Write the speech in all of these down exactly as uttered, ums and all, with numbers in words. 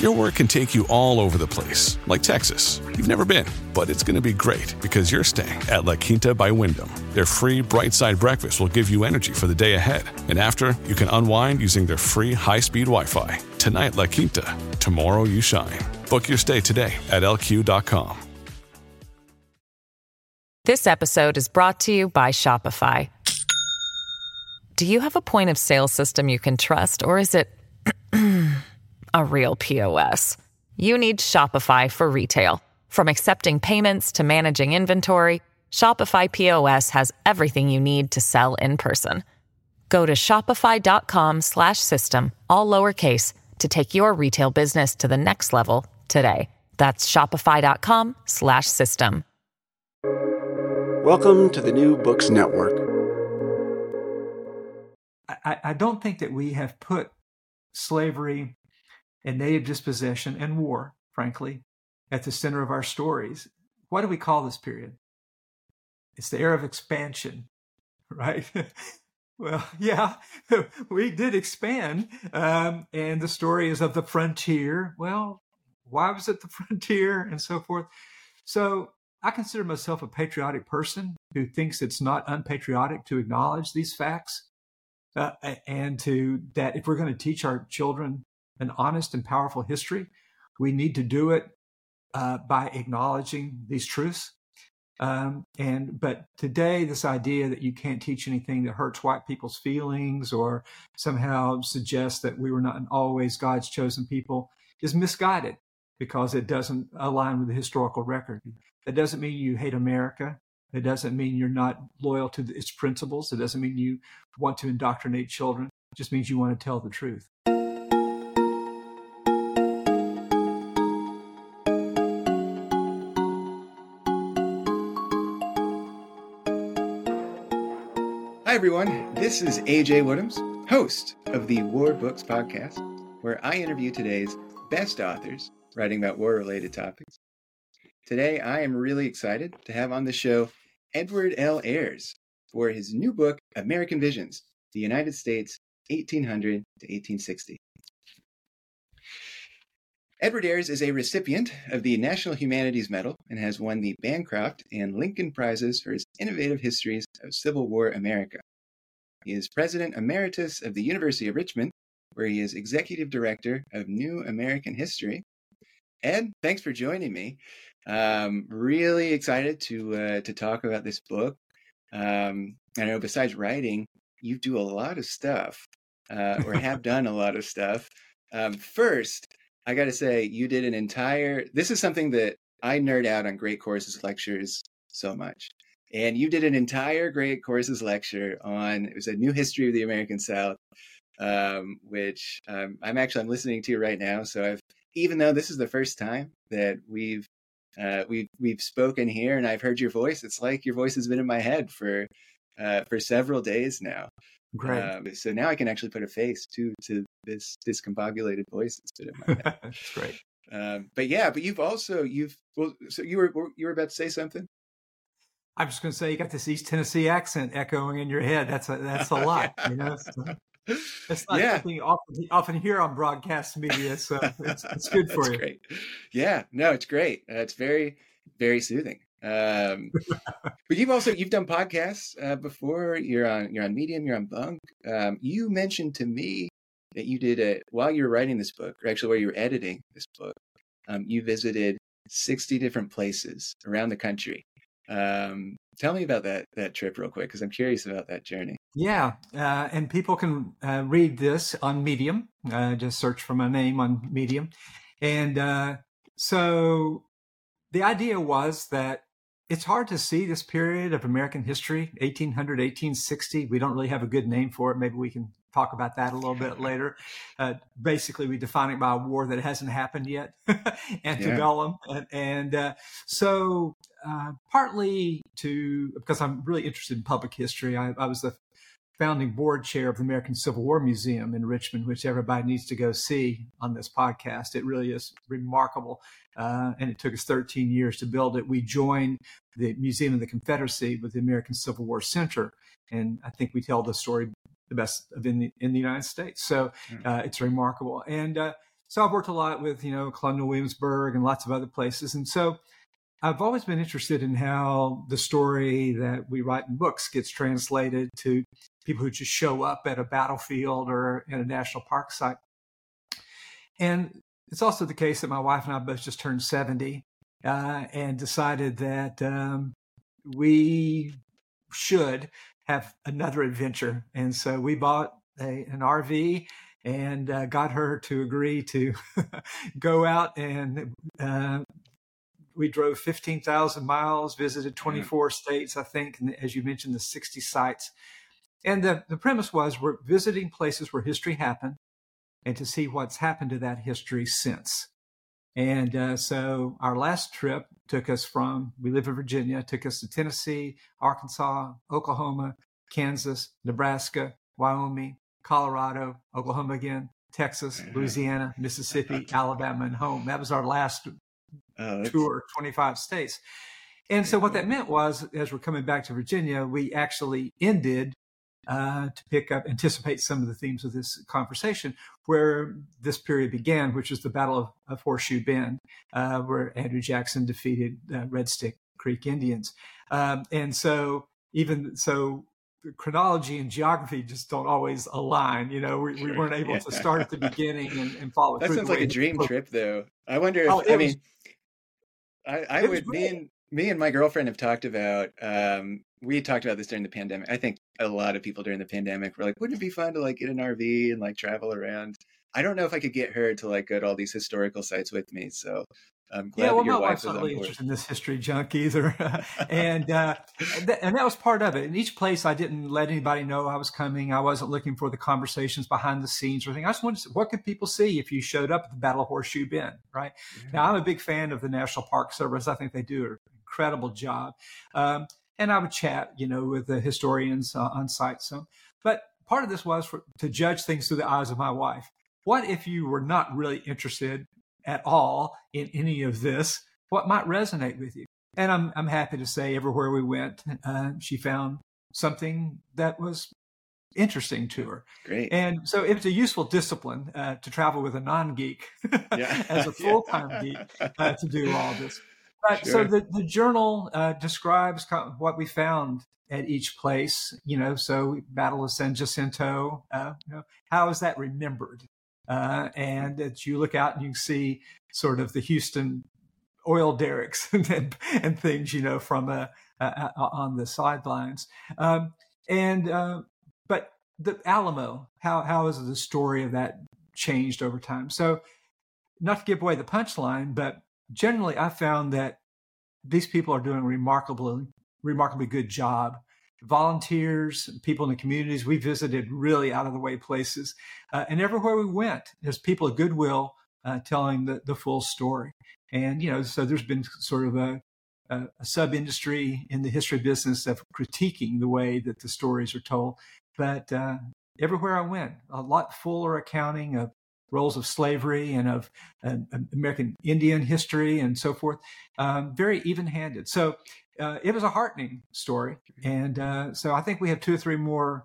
Your work can take you all over the place, like Texas. You've never been, but it's going to be great because you're staying at La Quinta by Wyndham. Their free Bright Side breakfast will give you energy for the day ahead. And after, you can unwind using their free high-speed Wi-Fi. Tonight, La Quinta. Tomorrow, you shine. Book your stay today at L Q dot com. This episode is brought to you by Shopify. Do you have a point of sale system you can trust, or is it a real P O S? You need Shopify for retail. From accepting payments to managing inventory, Shopify P O S has everything you need to sell in person. Go to shopify.com slash system, all lowercase, to take your retail business to the next level today. That's shopify.com slash system. Welcome to the New Books Network. I, I don't think that we have put slavery and native dispossession and war, frankly, at the center of our stories. What do we call this period? It's the era of expansion, right? Well, yeah, we did expand, um, and the story is of the frontier. Well, why was it the frontier and so forth? So I consider myself a patriotic person who thinks it's not unpatriotic to acknowledge these facts, uh, and to that if we're going to teach our children an honest and powerful history, we need to do it uh, by acknowledging these truths. Um, and but today, this idea that you can't teach anything that hurts white people's feelings or somehow suggests that we were not always God's chosen people is misguided because it doesn't align with the historical record. That doesn't mean you hate America. It doesn't mean you're not loyal to its principles. It doesn't mean you want to indoctrinate children. It just means you want to tell the truth. Hi, everyone. This is A J Woodhams, host of the War Books Podcast, where I interview today's best authors writing about war-related topics. Today, I am really excited to have on the show Edward L. Ayers for his new book, American Visions: The United States, eighteen hundred to eighteen sixty. Edward Ayers is a recipient of the National Humanities Medal and has won the Bancroft and Lincoln Prizes for his innovative histories of Civil War America. He is President Emeritus of the University of Richmond, where he is Executive Director of New American History. Ed, thanks for joining me. Um, really excited to uh, to talk about this book. Um, I know besides writing, you do a lot of stuff, uh, or have done a lot of stuff. Um, first, I got to say, you did an entire, this is something that I nerd out on Great Courses lectures so much. And you did an entire Great Courses lecture on, it was a new history of the American South, um, which um, I'm actually, I'm listening to right now. So I've, even though this is the first time that we've, uh, we've, we've spoken here and I've heard your voice, it's like your voice has been in my head for, uh, for several days now. Great. Um, so now I can actually put a face to to this discombobulated voice instead of my head. That's great. Um, but yeah, but you've also you've well, so you were you were about to say something. I'm just going to say you got this East Tennessee accent echoing in your head. That's a, that's a lot, you know. So, that's not yeah. something you often, often hear on broadcast media, so it's, it's good for that's you. Great. Yeah, no, it's great. Uh, it's very very soothing. Um, but you've also, you've done podcasts, uh, before. You're on, you're on Medium, you're on Bunk. Um, you mentioned to me that you did a, while you were writing this book, or actually while you were editing this book, um, you visited sixty different places around the country. Um, tell me about that, that trip real quick, cause I'm curious about that journey. Yeah. Uh, and people can, uh, read this on Medium, uh, just search for my name on Medium. And, uh, so the idea was that it's hard to see this period of American history, eighteen hundred, eighteen sixty. We don't really have a good name for it. Maybe we can talk about that a little bit later. Uh, basically, we define it by a war that hasn't happened yet, antebellum. Yeah. And, and uh, so uh, partly to, because I'm really interested in public history, I, I was the founding board chair of the American Civil War Museum in Richmond, which everybody needs to go see on this podcast. It really is remarkable. Uh, and it took us thirteen years to build it. We joined the Museum of the Confederacy with the American Civil War Center. And I think we tell the story the best of in the, in the United States. So uh, it's remarkable. And uh, so I've worked a lot with, you know, Colonial Williamsburg and lots of other places. And so I've always been interested in how the story that we write in books gets translated to people who just show up at a battlefield or in a national park site. And it's also the case that my wife and I both just turned seventy uh, and decided that um, we should have another adventure. And so we bought a, an R V and uh, got her to agree to go out, and uh, we drove fifteen thousand miles, visited twenty-four mm-hmm. states, I think, and as you mentioned, the sixty sites. And the, the premise was we're visiting places where history happened and to see what's happened to that history since. And uh, so our last trip took us from, we live in Virginia, took us to Tennessee, Arkansas, Oklahoma, Kansas, Nebraska, Wyoming, Colorado, Oklahoma again, Texas, Louisiana, Mississippi, Alabama, and home. That was our last uh, tour, twenty-five states. And so what that meant was, as we're coming back to Virginia, we actually ended Uh, to pick up, anticipate some of the themes of this conversation, where this period began, which is the Battle of, of Horseshoe Bend, uh, where Andrew Jackson defeated uh, Red Stick Creek Indians. Um, and so even so, chronology and geography just don't always align. You know, we, we weren't able yeah. to start at the beginning and, and follow that through. That sounds like a dream well, trip, though. I wonder if, oh, I was, mean, I, I would, me and, me and my girlfriend have talked about, um, we talked about this during the pandemic. I think a lot of people during the pandemic were like, wouldn't it be fun to like get an R V and like travel around? I don't know if I could get her to like go to all these historical sites with me. So I'm glad yeah, well, that your my wife's not really interested in this history junk either. and, uh, th- and that was part of it. In each place, I didn't let anybody know I was coming. I wasn't looking for the conversations behind the scenes or anything. I just wanted to see, what could people see if you showed up at the Battle of Horseshoe Bend, right? Yeah. Now, I'm a big fan of the National Park Service. I think they do an incredible job. Um, And I would chat, you know, with the historians uh, on site. So, but part of this was for, to judge things through the eyes of my wife. What if you were not really interested at all in any of this? What might resonate with you? And I'm I'm happy to say, everywhere we went, uh, she found something that was interesting to her. Great. And so it's a useful discipline uh, to travel with a non-geek yeah. as a full-time yeah. geek uh, to do all this. But, sure. So the, the journal uh, describes kind of what we found at each place, you know, so Battle of San Jacinto, uh, you know, how is that remembered? Uh, and that you look out and you see sort of the Houston oil derricks and, and things, you know, from uh, uh, on the sidelines. Um, and uh, but the Alamo, how how is the story of that changed over time? So not to give away the punchline, but generally, I found that these people are doing a remarkably, remarkably good job. Volunteers, people in the communities, we visited really out of the way places. Uh, and everywhere we went, there's people of goodwill uh, telling the, the full story. And, you know, so there's been sort of a, a, a sub-industry in the history business of critiquing the way that the stories are told. But uh, everywhere I went, a lot fuller accounting of roles of slavery and of uh, American Indian history and so forth, um, very even-handed. So uh, it was a heartening story. And uh, so I think we have two or three more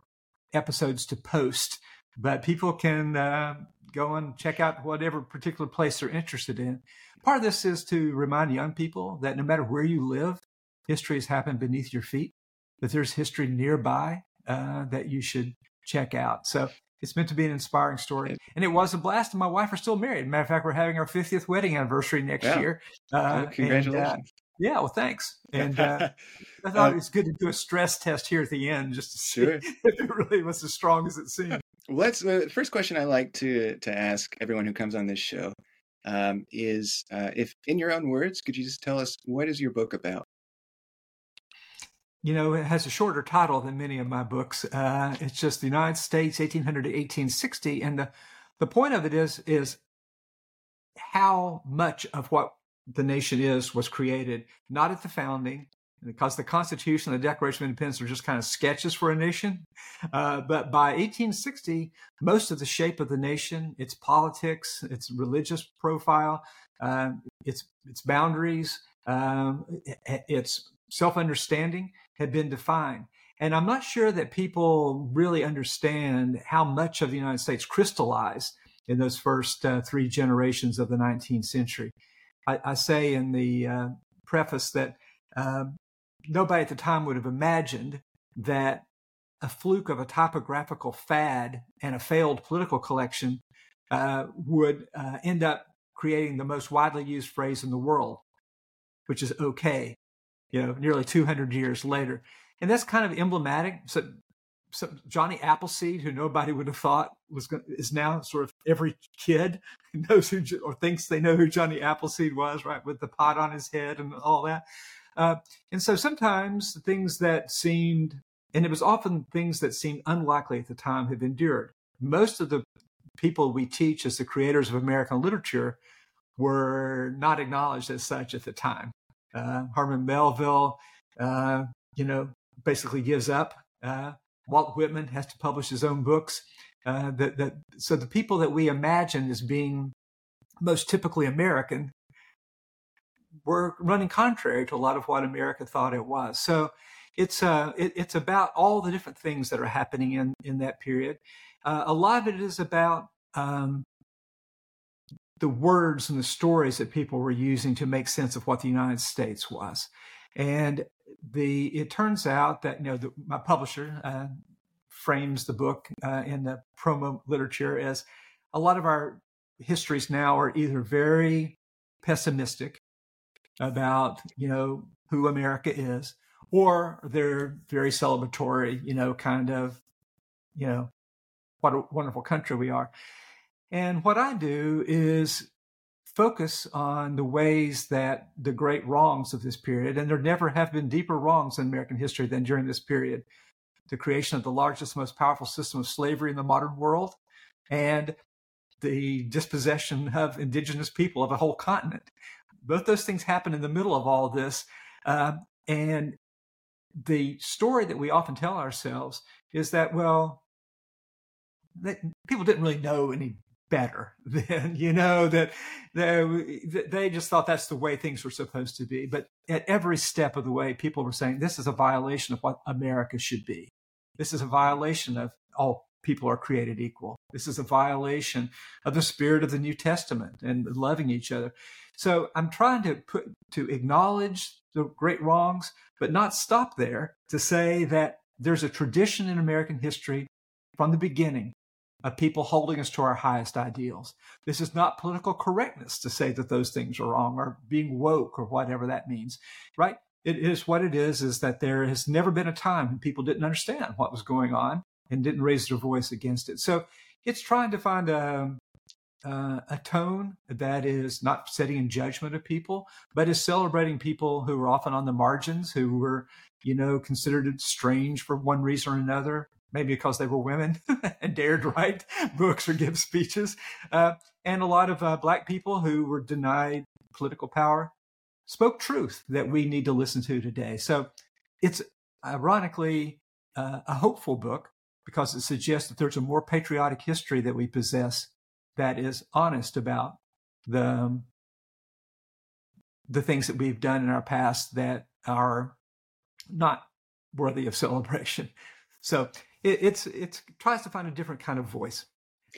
episodes to post, but people can uh, go and check out whatever particular place they're interested in. Part of this is to remind young people that no matter where you live, history has happened beneath your feet, that there's history nearby uh, that you should check out. So it's meant to be an inspiring story. And it was a blast. And my wife are still married. Matter of fact, we're having our fiftieth wedding anniversary next yeah. year. Uh, oh, congratulations. And, uh, yeah, well, thanks. And uh, I thought um, it was good to do a stress test here at the end just to see sure. if it really was as strong as it seemed. Let's, uh, the first question I like to to ask everyone who comes on this show um, is, uh, if in your own words, could you just tell us, what is your book about? You know, it has a shorter title than many of my books. Uh, it's just the United States, eighteen hundred to eighteen sixty. And the, the point of it is, is how much of what the nation is was created, not at the founding, because the Constitution and the Declaration of Independence were just kind of sketches for a nation. Uh, but by eighteen sixty, most of the shape of the nation, its politics, its religious profile, uh, its its boundaries, um, its self-understanding had been defined. And I'm not sure that people really understand how much of the United States crystallized in those first uh, three generations of the nineteenth century. I, I say in the uh, preface that uh, nobody at the time would have imagined that a fluke of a typographical fad and a failed political collection uh, would uh, end up creating the most widely used phrase in the world, which is okay, you know, nearly two hundred years later. And that's kind of emblematic. So, so Johnny Appleseed, who nobody would have thought was going, is now sort of every kid knows who or thinks they know who Johnny Appleseed was, right, with the pot on his head and all that. Uh, and so sometimes things that seemed, and it was often things that seemed unlikely at the time, have endured. Most of the people we teach as the creators of American literature were not acknowledged as such at the time. Uh, Herman Melville, uh, you know, basically gives up. Uh, Walt Whitman has to publish his own books. Uh, that, that, so the people that we imagine as being most typically American were running contrary to a lot of what America thought it was. So it's uh, it, it's about all the different things that are happening in, in that period. Uh, a lot of it is about um, the words and the stories that people were using to make sense of what the United States was. And the it turns out that, you know, the, my publisher uh, frames the book uh, in the promo literature as a lot of our histories now are either very pessimistic about, you know, who America is, or they're very celebratory, you know, kind of, you know, what a wonderful country we are. And what I do is focus on the ways that the great wrongs of this period, and there never have been deeper wrongs in American history than during this period, the creation of the largest, most powerful system of slavery in the modern world, and the dispossession of indigenous people of a whole continent. Both those things happen in the middle of all this. Uh, and the story that we often tell ourselves is that, well, that people didn't really know any better then, you know, that they, they just thought that's the way things were supposed to be. But at every step of the way, people were saying, this is a violation of what America should be. This is a violation of all people are created equal. This is a violation of the spirit of the New Testament and loving each other. So I'm trying to put, to acknowledge the great wrongs, but not stop there, to say that there's a tradition in American history from the beginning of people holding us to our highest ideals. This is not political correctness to say that those things are wrong, or being woke, or whatever that means, right? It is what it is, is that there has never been a time when people didn't understand what was going on and didn't raise their voice against it. So it's trying to find a, uh, a tone that is not setting in judgment of people, but is celebrating people who were often on the margins, who were, you know, considered strange for one reason or another, maybe because they were women and dared write books or give speeches, uh, and a lot of uh, Black people who were denied political power spoke truth that we need to listen to today. So it's ironically uh, a hopeful book, because it suggests that there's a more patriotic history that we possess that is honest about the, um, the things that we've done in our past that are not worthy of celebration. So It it's, it's tries to find a different kind of voice.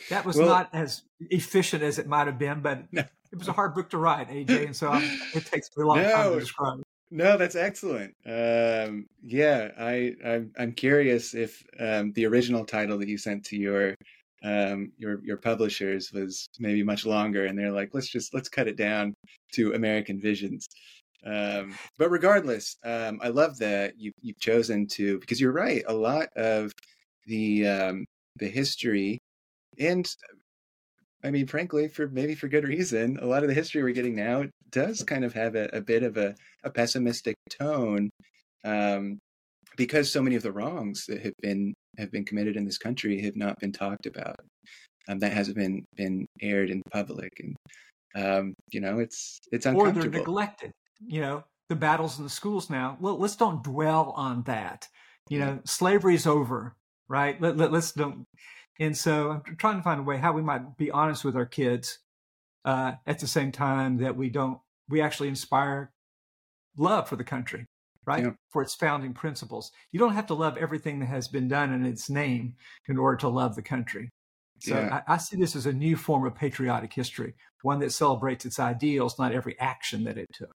That was well, not as efficient as it might have been, but no. It was a hard book to write, A J, and so I'm, it takes me a long no, time to describe it. No, that's excellent. Um, yeah, I, I, I'm curious if um, the original title that you sent to your um, your your publishers was maybe much longer, and they're like, let's just let's cut it down to American Visions. Um, but regardless, um, I love that you, you've chosen to, because you're right. A lot of the, um, the history, and I mean, frankly, for maybe for good reason, a lot of the history we're getting now does kind of have a, a bit of a, a pessimistic tone. Um, because so many of the wrongs that have been have been committed in this country have not been talked about. Um, that hasn't been been aired in public, and um, you know, it's it's uncomfortable. Or they're neglected. You know, the battles in the schools now. Well, let's don't dwell on that. You know, slavery's over, right? Let, let, let's don't. And so I'm trying to find a way how we might be honest with our kids uh, at the same time that we don't, we actually inspire love for the country, right? Yeah. For its founding principles. You don't have to love everything that has been done in its name in order to love the country. So yeah. I, I see this as a new form of patriotic history, one that celebrates its ideals, not every action that it took.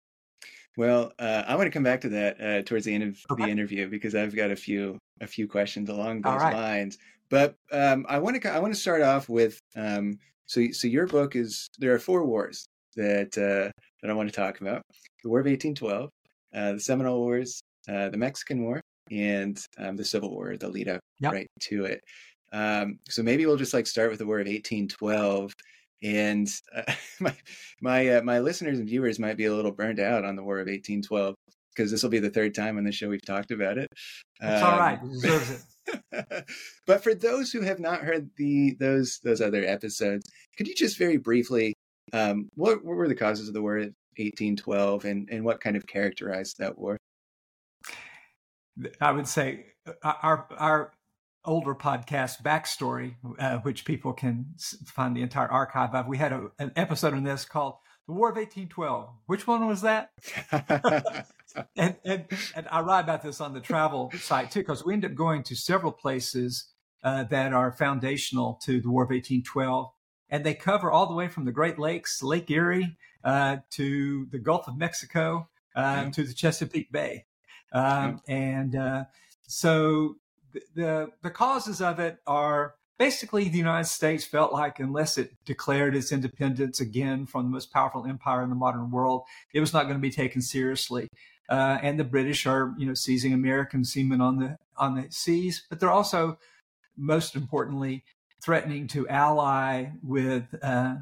Well, uh, I want to come back to that uh, towards the end of okay. the interview, because I've got a few a few questions along those right. lines. But um, I want to I want to start off with um, so so your book is there are four wars that uh, that I want to talk about: the War of eighteen twelve, uh, the Seminole Wars, uh, the Mexican War, and um, the Civil War, the lead up yep. right to it. Um, so maybe we'll just like start with the War of eighteen twelve. And uh, my my uh, my listeners and viewers might be a little burned out on the War of eighteen twelve, because this will be the third time on the show we've talked about it. That's um, all right. It deserves it. But for those who have not heard the those those other episodes, could you just very briefly, um, what, what were the causes of the War of eighteen twelve, and, and what kind of characterized that war? I would say our our. older podcast backstory, uh, which people can find the entire archive of. We had a, an episode on this called "The War of eighteen twelve." Which one was that? and, and and I write about this on the travel site too, because we end up going to several places uh, that are foundational to the War of eighteen twelve, and they cover all the way from the Great Lakes, Lake Erie, uh, to the Gulf of Mexico, um, mm. to the Chesapeake Bay, um, mm. and uh, so. The, the causes of it are basically the United States felt like unless it declared its independence again from the most powerful empire in the modern world, it was not going to be taken seriously. Uh, and the British are, you know, seizing American seamen on the on the seas, but they're also, most importantly, threatening to ally with uh,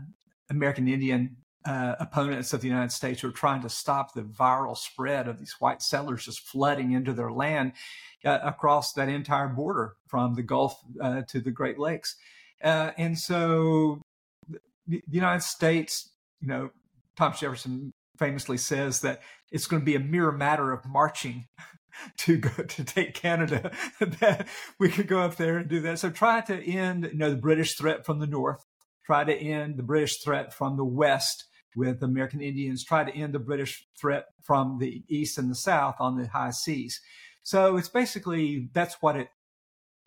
American Indian uh, opponents of the United States who are trying to stop the viral spread of these white settlers just flooding into their land. Uh, across that entire border from the Gulf uh, to the Great Lakes. Uh, and so the United States, you know, Thomas Jefferson famously says that it's going to be a mere matter of marching to go to take Canada, that we could go up there and do that. So try to end, you know, the British threat from the north, try to end the British threat from the west with American Indians, try to end the British threat from the east and the south on the high seas. So it's basically that's what it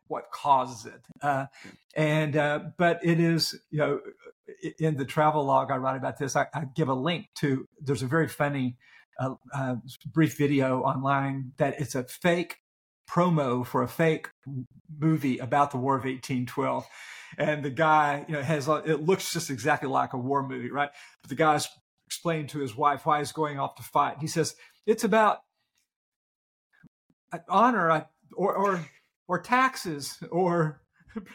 what causes it, uh, and uh, but it is, you know, in the travel log I write about this. I, I give a link to there's a very funny uh, uh, brief video online that it's a fake promo for a fake movie about the War of eighteen twelve, and the guy, you know, has it looks just exactly like a war movie, right? But the guy's explaining to his wife why he's going off to fight. He says it's about honor or, or or taxes or,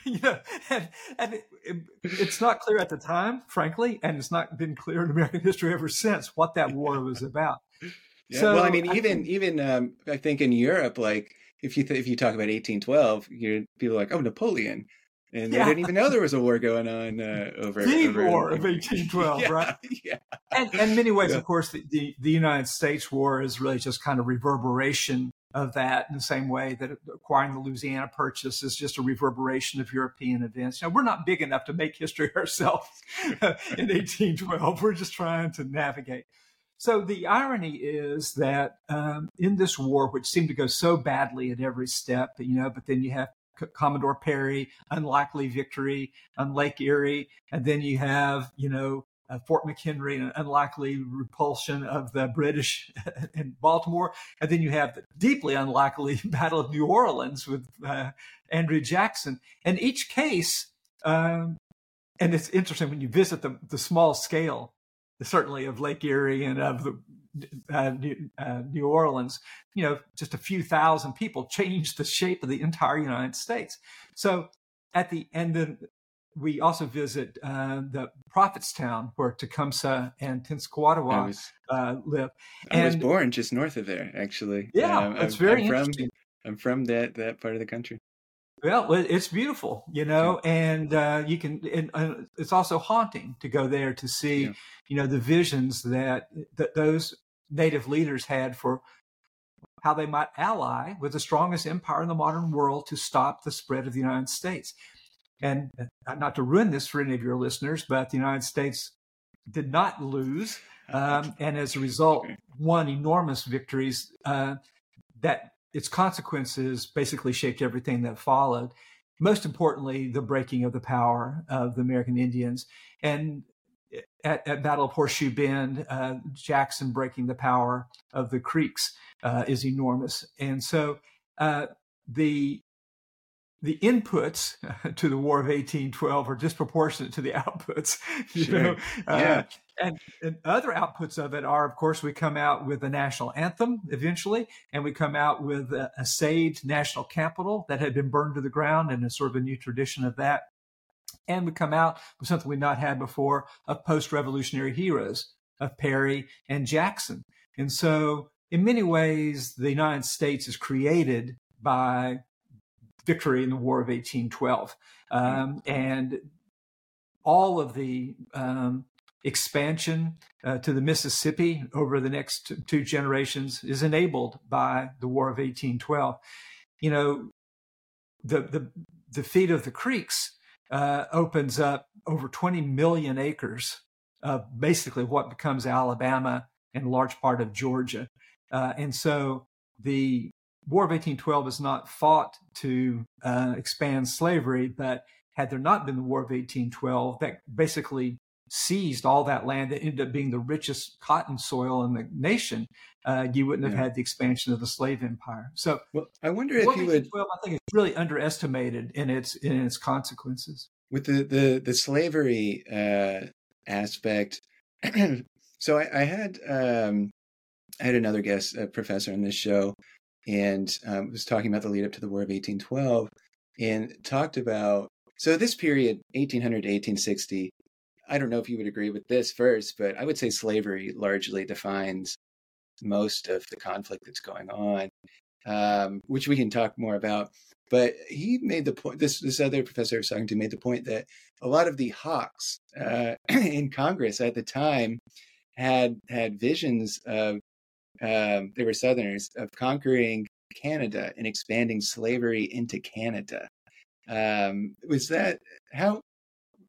you know, and, and it, it, it's not clear at the time, frankly, and it's not been clear in American history ever since what that war was about. Yeah. So, well, I mean, even I think, even um, I think in Europe, like if you th- if you talk about eighteen twelve, you're, people are like, oh, Napoleon. And they yeah. didn't even know there was a war going on uh, over the over, War of eighteen twelve, yeah, right? Yeah. And in many ways, yeah. of course, the, the, the United States War is really just kind of reverberation of that, in the same way that acquiring the Louisiana Purchase is just a reverberation of European events. You know, we're not big enough to make history ourselves in eighteen twelve. We're just trying to navigate. So the irony is that um, in this war, which seemed to go so badly at every step, you know, but then you have C- Commodore Perry, unlikely victory on Lake Erie, and then you have, you know, Uh, Fort McHenry, an unlikely repulsion of the British in Baltimore. And then you have the deeply unlikely Battle of New Orleans with uh, Andrew Jackson. And each case, um, and it's interesting when you visit the, the small scale, certainly of Lake Erie and of the, uh, New, uh, New Orleans, you know, just a few thousand people changed the shape of the entire United States. So at the end of we also visit uh, the Prophetstown where Tecumseh and Tenskwatawa was, uh, live. And I was born just north of there, actually. Yeah, um, it's I'm, very I'm interesting. I'm from that that part of the country. Well, it's beautiful, you know, yeah. and uh, you can, and, and it's also haunting to go there to see, yeah. you know, the visions that, that those native leaders had for how they might ally with the strongest empire in the modern world to stop the spread of the United States. And not to ruin this for any of your listeners, but the United States did not lose. Um, and as a result, won enormous victories uh, that its consequences basically shaped everything that followed. Most importantly, the breaking of the power of the American Indians. And at, at Battle of Horseshoe Bend, uh, Jackson breaking the power of the Creeks uh, is enormous. And so uh, the the inputs to the War of eighteen twelve are disproportionate to the outputs. You sure. know? Yeah. Uh, and, and other outputs of it are, of course, we come out with a national anthem eventually, and we come out with a, a saved national capital that had been burned to the ground and a sort of a new tradition of that. And we come out with something we've not had before of post-revolutionary heroes of Perry and Jackson. And so in many ways, the United States is created by victory in the War of eighteen twelve. Um, and all of the um, expansion uh, to the Mississippi over the next two generations is enabled by the War of eighteen twelve. You know, the the defeat of the Creeks uh, opens up over twenty million acres of basically what becomes Alabama and a large part of Georgia. Uh, and so the War of eighteen twelve is not fought to uh, expand slavery, but had there not been the War of eighteen twelve, that basically seized all that land that ended up being the richest cotton soil in the nation, uh, you wouldn't yeah. have had the expansion of the slave empire. So well, I wonder if you would... I think it's really underestimated in its in its consequences. With the, the, the slavery uh, aspect, so I, I had um, I had another guest, a professor on this show, and um, was talking about the lead up to the War of eighteen twelve and talked about, so this period, eighteen hundred to eighteen sixty, I don't know if you would agree with this first, but I would say slavery largely defines most of the conflict that's going on, um, which we can talk more about. But he made the point, this, this other professor I was talking to made the point that a lot of the hawks uh, in Congress at the time had had visions of Um, they were Southerners, of conquering Canada and expanding slavery into Canada. Um, was that how?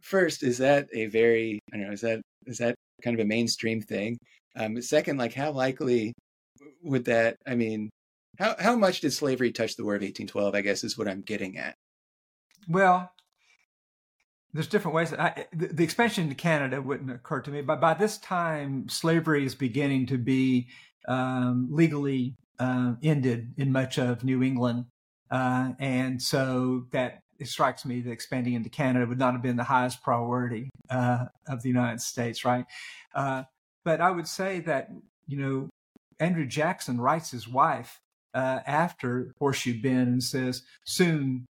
First, is that a very I don't know. Is that is that kind of a mainstream thing? Um, second, like how likely would that? I mean, how how much did slavery touch the War of eighteen twelve? I guess is what I'm getting at. Well, there's different ways. I, the, the expansion to Canada wouldn't occur to me, but by this time, slavery is beginning to be Um, legally uh, ended in much of New England. Uh, and so that it strikes me that expanding into Canada would not have been the highest priority uh, of the United States, right? Uh, but I would say that, you know, Andrew Jackson writes his wife uh, after Horseshoe Bend and says, soon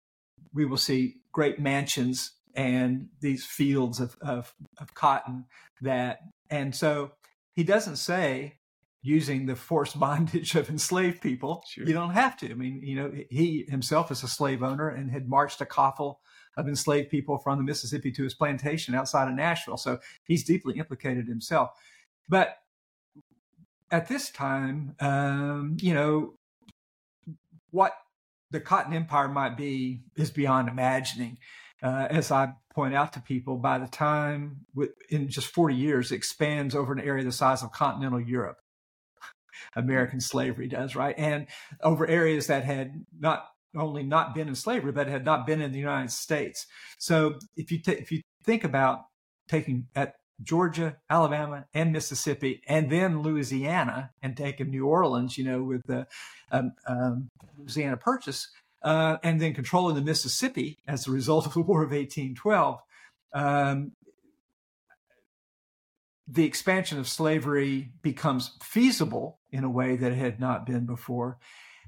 we will see great mansions and these fields of, of, of cotton that, and so he doesn't say, using the forced bondage of enslaved people, sure. You don't have to. I mean, you know, he himself is a slave owner and had marched a coffle of enslaved people from the Mississippi to his plantation outside of Nashville. So he's deeply implicated himself. But at this time, um, you know, what the Cotton Empire might be is beyond imagining. Uh, as I point out to people, by the time, in just forty years, it expands over an area the size of continental Europe. American slavery does, right? And over areas that had not only not been in slavery, but had not been in the United States. So if you t- if you think about taking at Georgia, Alabama, and Mississippi, and then Louisiana, and taking New Orleans, you know, with the um, um, Louisiana Purchase, uh, and then controlling the Mississippi as a result of the War of eighteen twelve, um, the expansion of slavery becomes feasible in a way that it had not been before.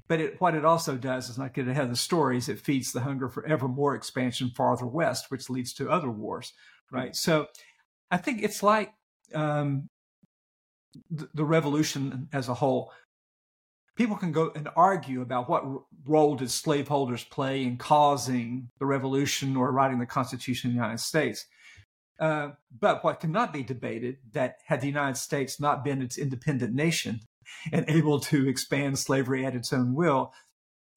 But it, what it also does is not get ahead of the stories. It feeds the hunger for ever more expansion farther west, which leads to other wars, right? So I think it's like um, the, the revolution as a whole. People can go and argue about what role did slaveholders play in causing the revolution or writing the Constitution of the United States. Uh, but what cannot be debated, that had the United States not been its independent nation and able to expand slavery at its own will,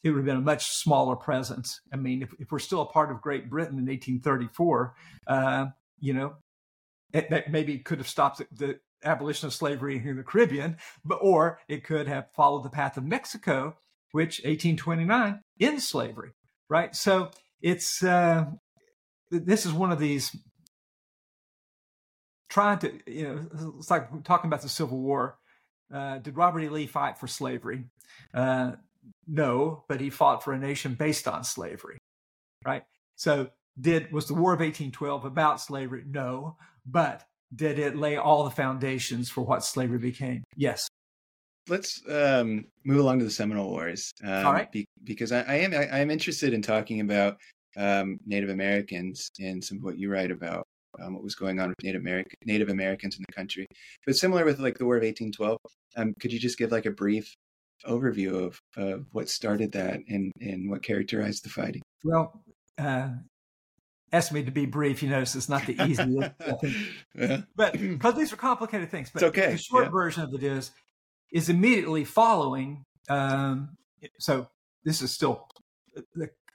it would have been a much smaller presence. I mean, if, if we're still a part of Great Britain in eighteen thirty-four, uh, you know, it, that maybe could have stopped the, the abolition of slavery here in the Caribbean, but or it could have followed the path of Mexico, which eighteen twenty-nine ends slavery, right? So it's uh, this is one of these trying to, you know, it's like talking about the Civil War. Uh, did Robert E. Lee fight for slavery? Uh, no, but he fought for a nation based on slavery, right? So did was the War of eighteen twelve about slavery? No, but did it lay all the foundations for what slavery became? Yes. Let's um, move along to the Seminole Wars. Um, all right. Be, because I, I am I, I am interested in talking about um, Native Americans and some of what you write about, um, what was going on with Native American Native Americans in the country. But similar with like the War of eighteen twelve, um, could you just give like a brief overview of, of what started that and, and what characterized the fighting? Well, uh, asked me to be brief, you notice it's not the easiest. Yeah. But because these are complicated things, but okay. the short yeah. version of it is, is immediately following. Um, so this is still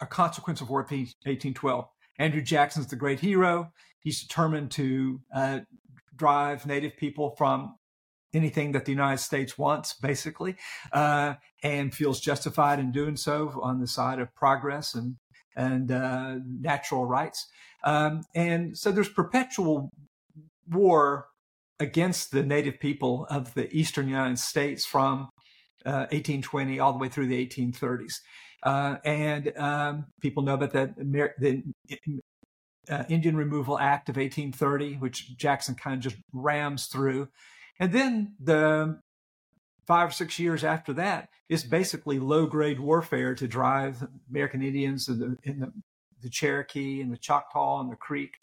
a consequence of War of eighteen twelve. Andrew Jackson's the great hero. He's determined to uh, drive Native people from anything that the United States wants, basically, uh, and feels justified in doing so on the side of progress and and uh, natural rights. Um, and so there's perpetual war against the Native people of the eastern United States from uh, eighteen twenty all the way through the eighteen thirties. Uh, and um, people know about that Amer- the uh, Indian Removal Act of eighteen thirty, which Jackson kind of just rams through. And then the five or six years after that, it's basically low-grade warfare to drive American Indians in the, in the, the Cherokee and the Choctaw and the Creek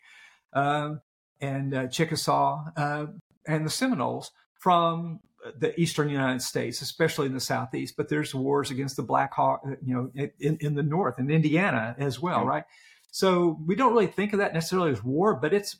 uh, and uh, Chickasaw uh, and the Seminoles from the eastern United States, especially in the Southeast. But there's wars against the Black Hawk, you know, in, in the North and in Indiana as well, right? So we don't really think of that necessarily as war, but it's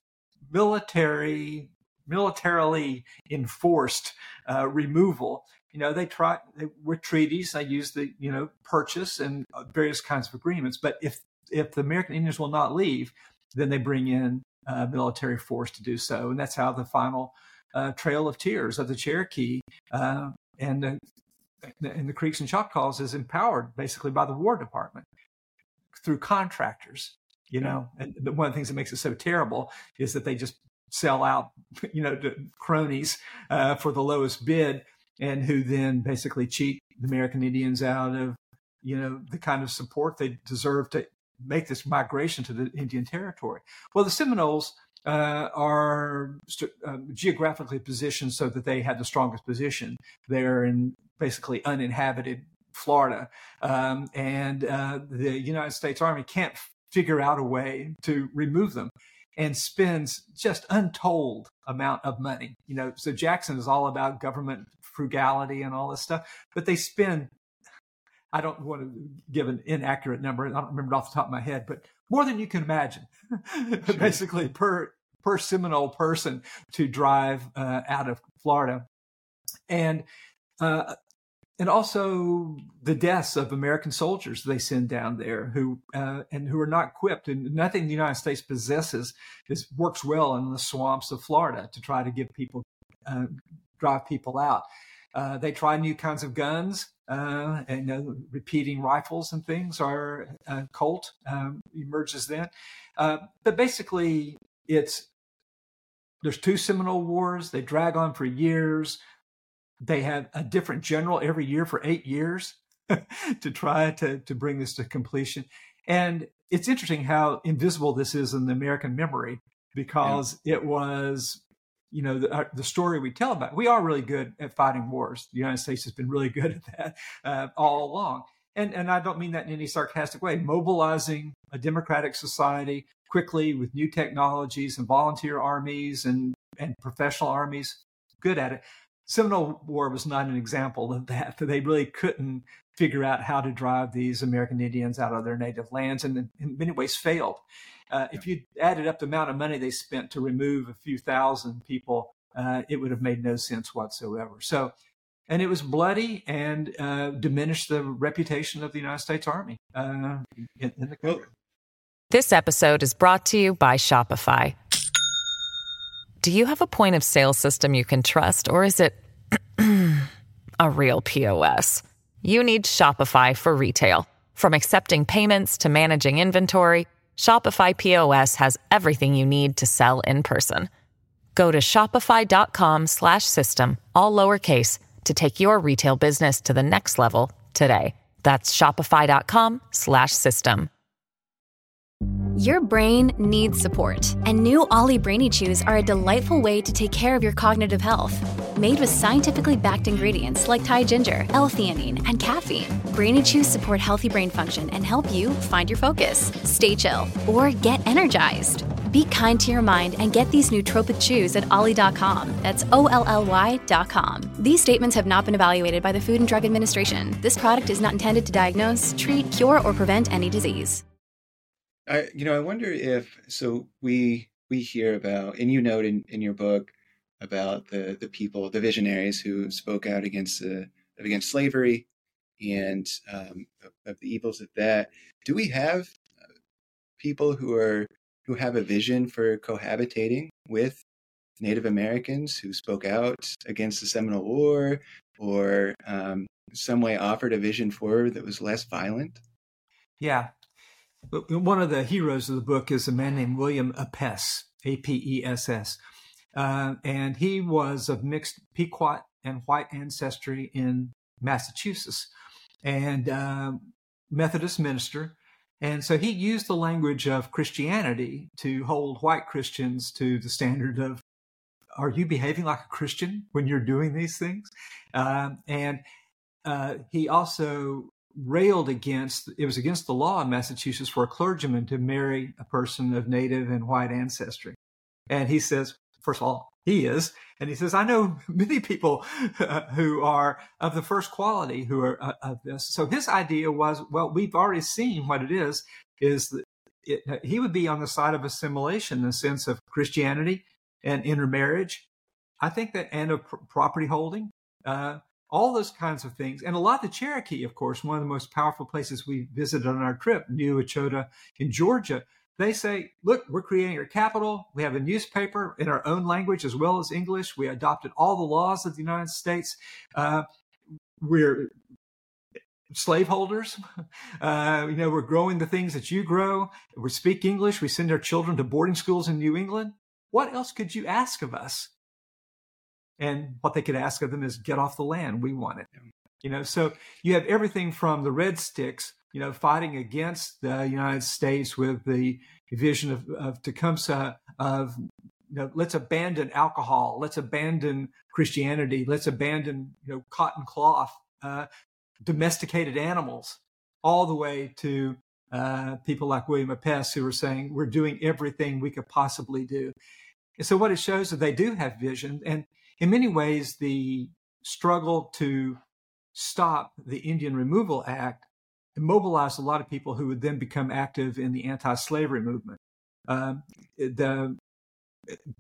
military, militarily enforced uh, removal. You know, they try, they were treaties. They used the, you know, purchase and various kinds of agreements. But if, if the American Indians will not leave, then they bring in uh, military force to do so. And that's how the final uh, Trail of Tears of the Cherokee uh, and, uh, and the Creeks and Choctaws is empowered basically by the War Department through contractors, you know. And one of the things that makes it so terrible is that they just sell out, you know, to cronies uh, for the lowest bid, and who then basically cheat the American Indians out of, you know, the kind of support they deserve to make this migration to the Indian Territory. Well, the Seminoles uh, are st- uh, geographically positioned so that they had the strongest position. They're in basically uninhabited Florida, um, and uh, the United States Army can't f- figure out a way to remove them, and spends just untold amount of money. You know, so Jackson is all about government frugality and all this stuff, but they spend, I don't want to give an inaccurate number, I don't remember it off the top of my head, but more than you can imagine, sure. basically per per Seminole person to drive uh, out of Florida. And uh, and also the deaths of American soldiers they send down there who uh, and who are not equipped, and nothing the United States possesses is works well in the swamps of Florida to try to give people uh, drive people out. Uh, they try new kinds of guns, uh, and uh, repeating rifles and things are uh, Colt um, emerges then. Uh, but basically, it's there's two Seminole Wars. They drag on for years. They have a different general every year for eight years to try to, to bring this to completion. And it's interesting how invisible this is in the American memory, because yeah. it was, you know, the, the story we tell about it. We are really good at fighting wars. The United States has been really good at that uh, all along. And and I don't mean that in any sarcastic way. Mobilizing a democratic society quickly with new technologies and volunteer armies and, and professional armies, good at it. Seminole War was not an example of that. They really couldn't figure out how to drive these American Indians out of their native lands, and in many ways failed. Uh, if you added up the amount of money they spent to remove a few thousand people, uh, it would have made no sense whatsoever. So, and it was bloody and uh, diminished the reputation of the United States Army uh, in, in the country. This episode is brought to you by Shopify. Do you have a point of sale system you can trust, or is it a real P O S? You need Shopify for retail. From accepting payments to managing inventory, Shopify P O S has everything you need to sell in person. Go to shopify.com slash system, all lowercase, to take your retail business to the next level today. That's shopify.com slash system. Your brain needs support, and new Ollie Brainy Chews are a delightful way to take care of your cognitive health. Made with scientifically backed ingredients like Thai ginger, L-theanine, and caffeine, Brainy Chews support healthy brain function and help you find your focus, stay chill, or get energized. Be kind to your mind and get these nootropic chews at ollie dot com. That's O L L Y dot com. These statements have not been evaluated by the Food and Drug Administration. This product is not intended to diagnose, treat, cure, or prevent any disease. I, you know, I wonder if, so we we hear about, and you note in, in your book about the, the people, the visionaries who spoke out against uh, against slavery and um, of, of the evils of that. Do we have people who are who have a vision for cohabitating with Native Americans who spoke out against the Seminole War, or um, some way offered a vision for that was less violent? Yeah. One of the heroes of the book is a man named William Apess, A P E S S. Uh, and he was of mixed Pequot and white ancestry in Massachusetts, and uh, Methodist minister. And so he used the language of Christianity to hold white Christians to the standard of, are you behaving like a Christian when you're doing these things? Um, and uh, he also... railed against, it was against the law in Massachusetts for a clergyman to marry a person of Native and white ancestry. And he says, first of all, he is. And he says, I know many people uh, who are of the first quality who are uh, of this. So his idea was, well, we've already seen what it is, is that it, uh, he would be on the side of assimilation in the sense of Christianity and intermarriage, I think that, and of pr- property holding. Uh, all those kinds of things. And a lot of the Cherokee, of course, one of the most powerful places we visited on our trip, New Echota in Georgia, they say, look, we're creating our capital. We have a newspaper in our own language as well as English. We adopted all the laws of the United States. Uh, we're slaveholders. Uh, you know, we're growing the things that you grow. We speak English. We send our children to boarding schools in New England. What else could you ask of us? And what they could ask of them is get off the land. We want it. You know, so you have everything from the Red Sticks, you know, fighting against the United States with the vision of, of Tecumseh of, you know, let's abandon alcohol. Let's abandon Christianity. Let's abandon, you know, cotton cloth, uh, domesticated animals, all the way to uh, people like William Apess who were saying, we're doing everything we could possibly do. And so what it shows is that they do have vision. And in many ways, the struggle to stop the Indian Removal Act mobilized a lot of people who would then become active in the anti-slavery movement. Um, the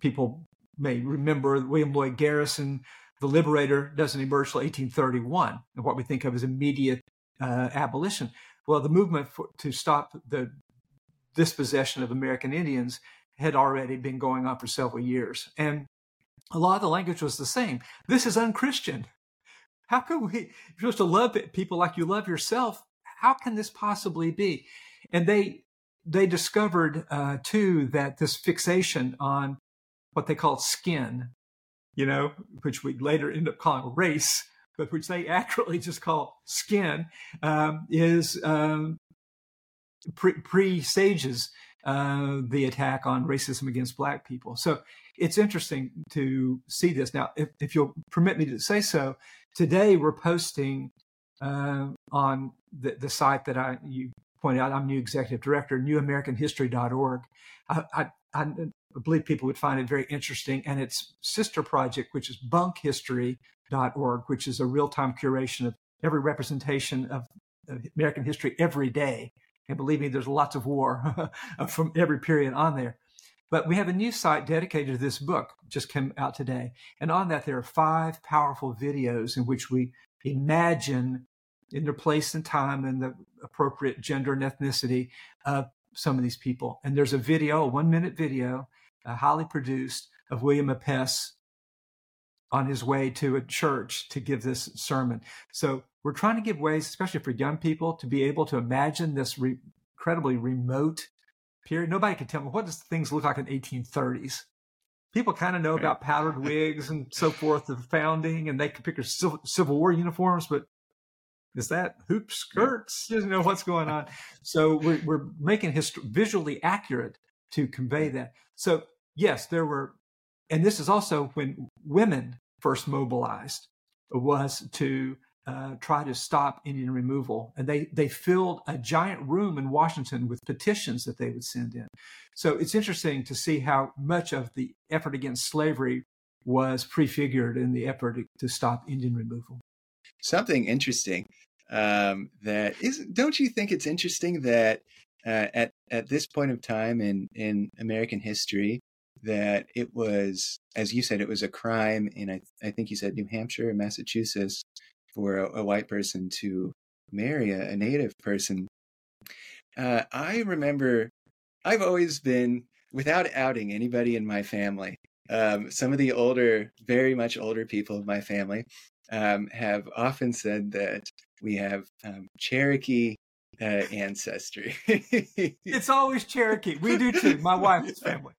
people may remember William Lloyd Garrison, the Liberator, doesn't emerge till eighteen thirty-one, and what we think of as immediate uh, abolition. Well, the movement for, to stop the dispossession of American Indians had already been going on for several years, and a lot of the language was the same. This is unchristian. How can we, if you're supposed to love people like you love yourself, how can this possibly be? And they they discovered, uh, too, that this fixation on what they called skin, you know, which we later end up calling race, but which they accurately just call skin, um, is um, pre- presages uh, the attack on racism against Black people. So it's interesting to see this. Now, if, if you'll permit me to say so, today we're posting uh, on the, the site that I you pointed out. I'm new executive director, new american history dot org. I, I, I I believe people would find it very interesting. And its sister project, which is bunk history dot org, which is a real-time curation of every representation of American history every day. And believe me, there's lots of war from every period on there. But we have a new site dedicated to this book, just came out today. And on that, there are five powerful videos in which we imagine, in their place and time and the appropriate gender and ethnicity of some of these people. And there's a video, a one-minute video, uh, highly produced, of William Apess on his way to a church to give this sermon. So we're trying to give ways, especially for young people, to be able to imagine this re- incredibly remote period. Nobody can tell me, what does things look like in eighteen thirties? People kind of know about powdered wigs and so forth, the founding, and they can pick their civil, civil War uniforms, but is that hoop skirts? You know, what's going on? So we're, we're making hist- visually accurate to convey that. So yes, there were, and this is also when women first mobilized, was to uh, try to stop Indian removal. And they, they filled a giant room in Washington with petitions that they would send in. So it's interesting to see how much of the effort against slavery was prefigured in the effort to stop Indian removal. Something interesting. Um, that is, don't you think it's interesting that uh, at at this point of time in, in American history, that it was, as you said, it was a crime in I, I think you said New Hampshire or Massachusetts for a, a white person to marry a, a Native person. Uh, I remember I've always been, without outing anybody in my family, um, some of the older, very much older people of my family um, have often said that we have um, Cherokee uh, ancestry. It's always Cherokee. We do too. My wife's family.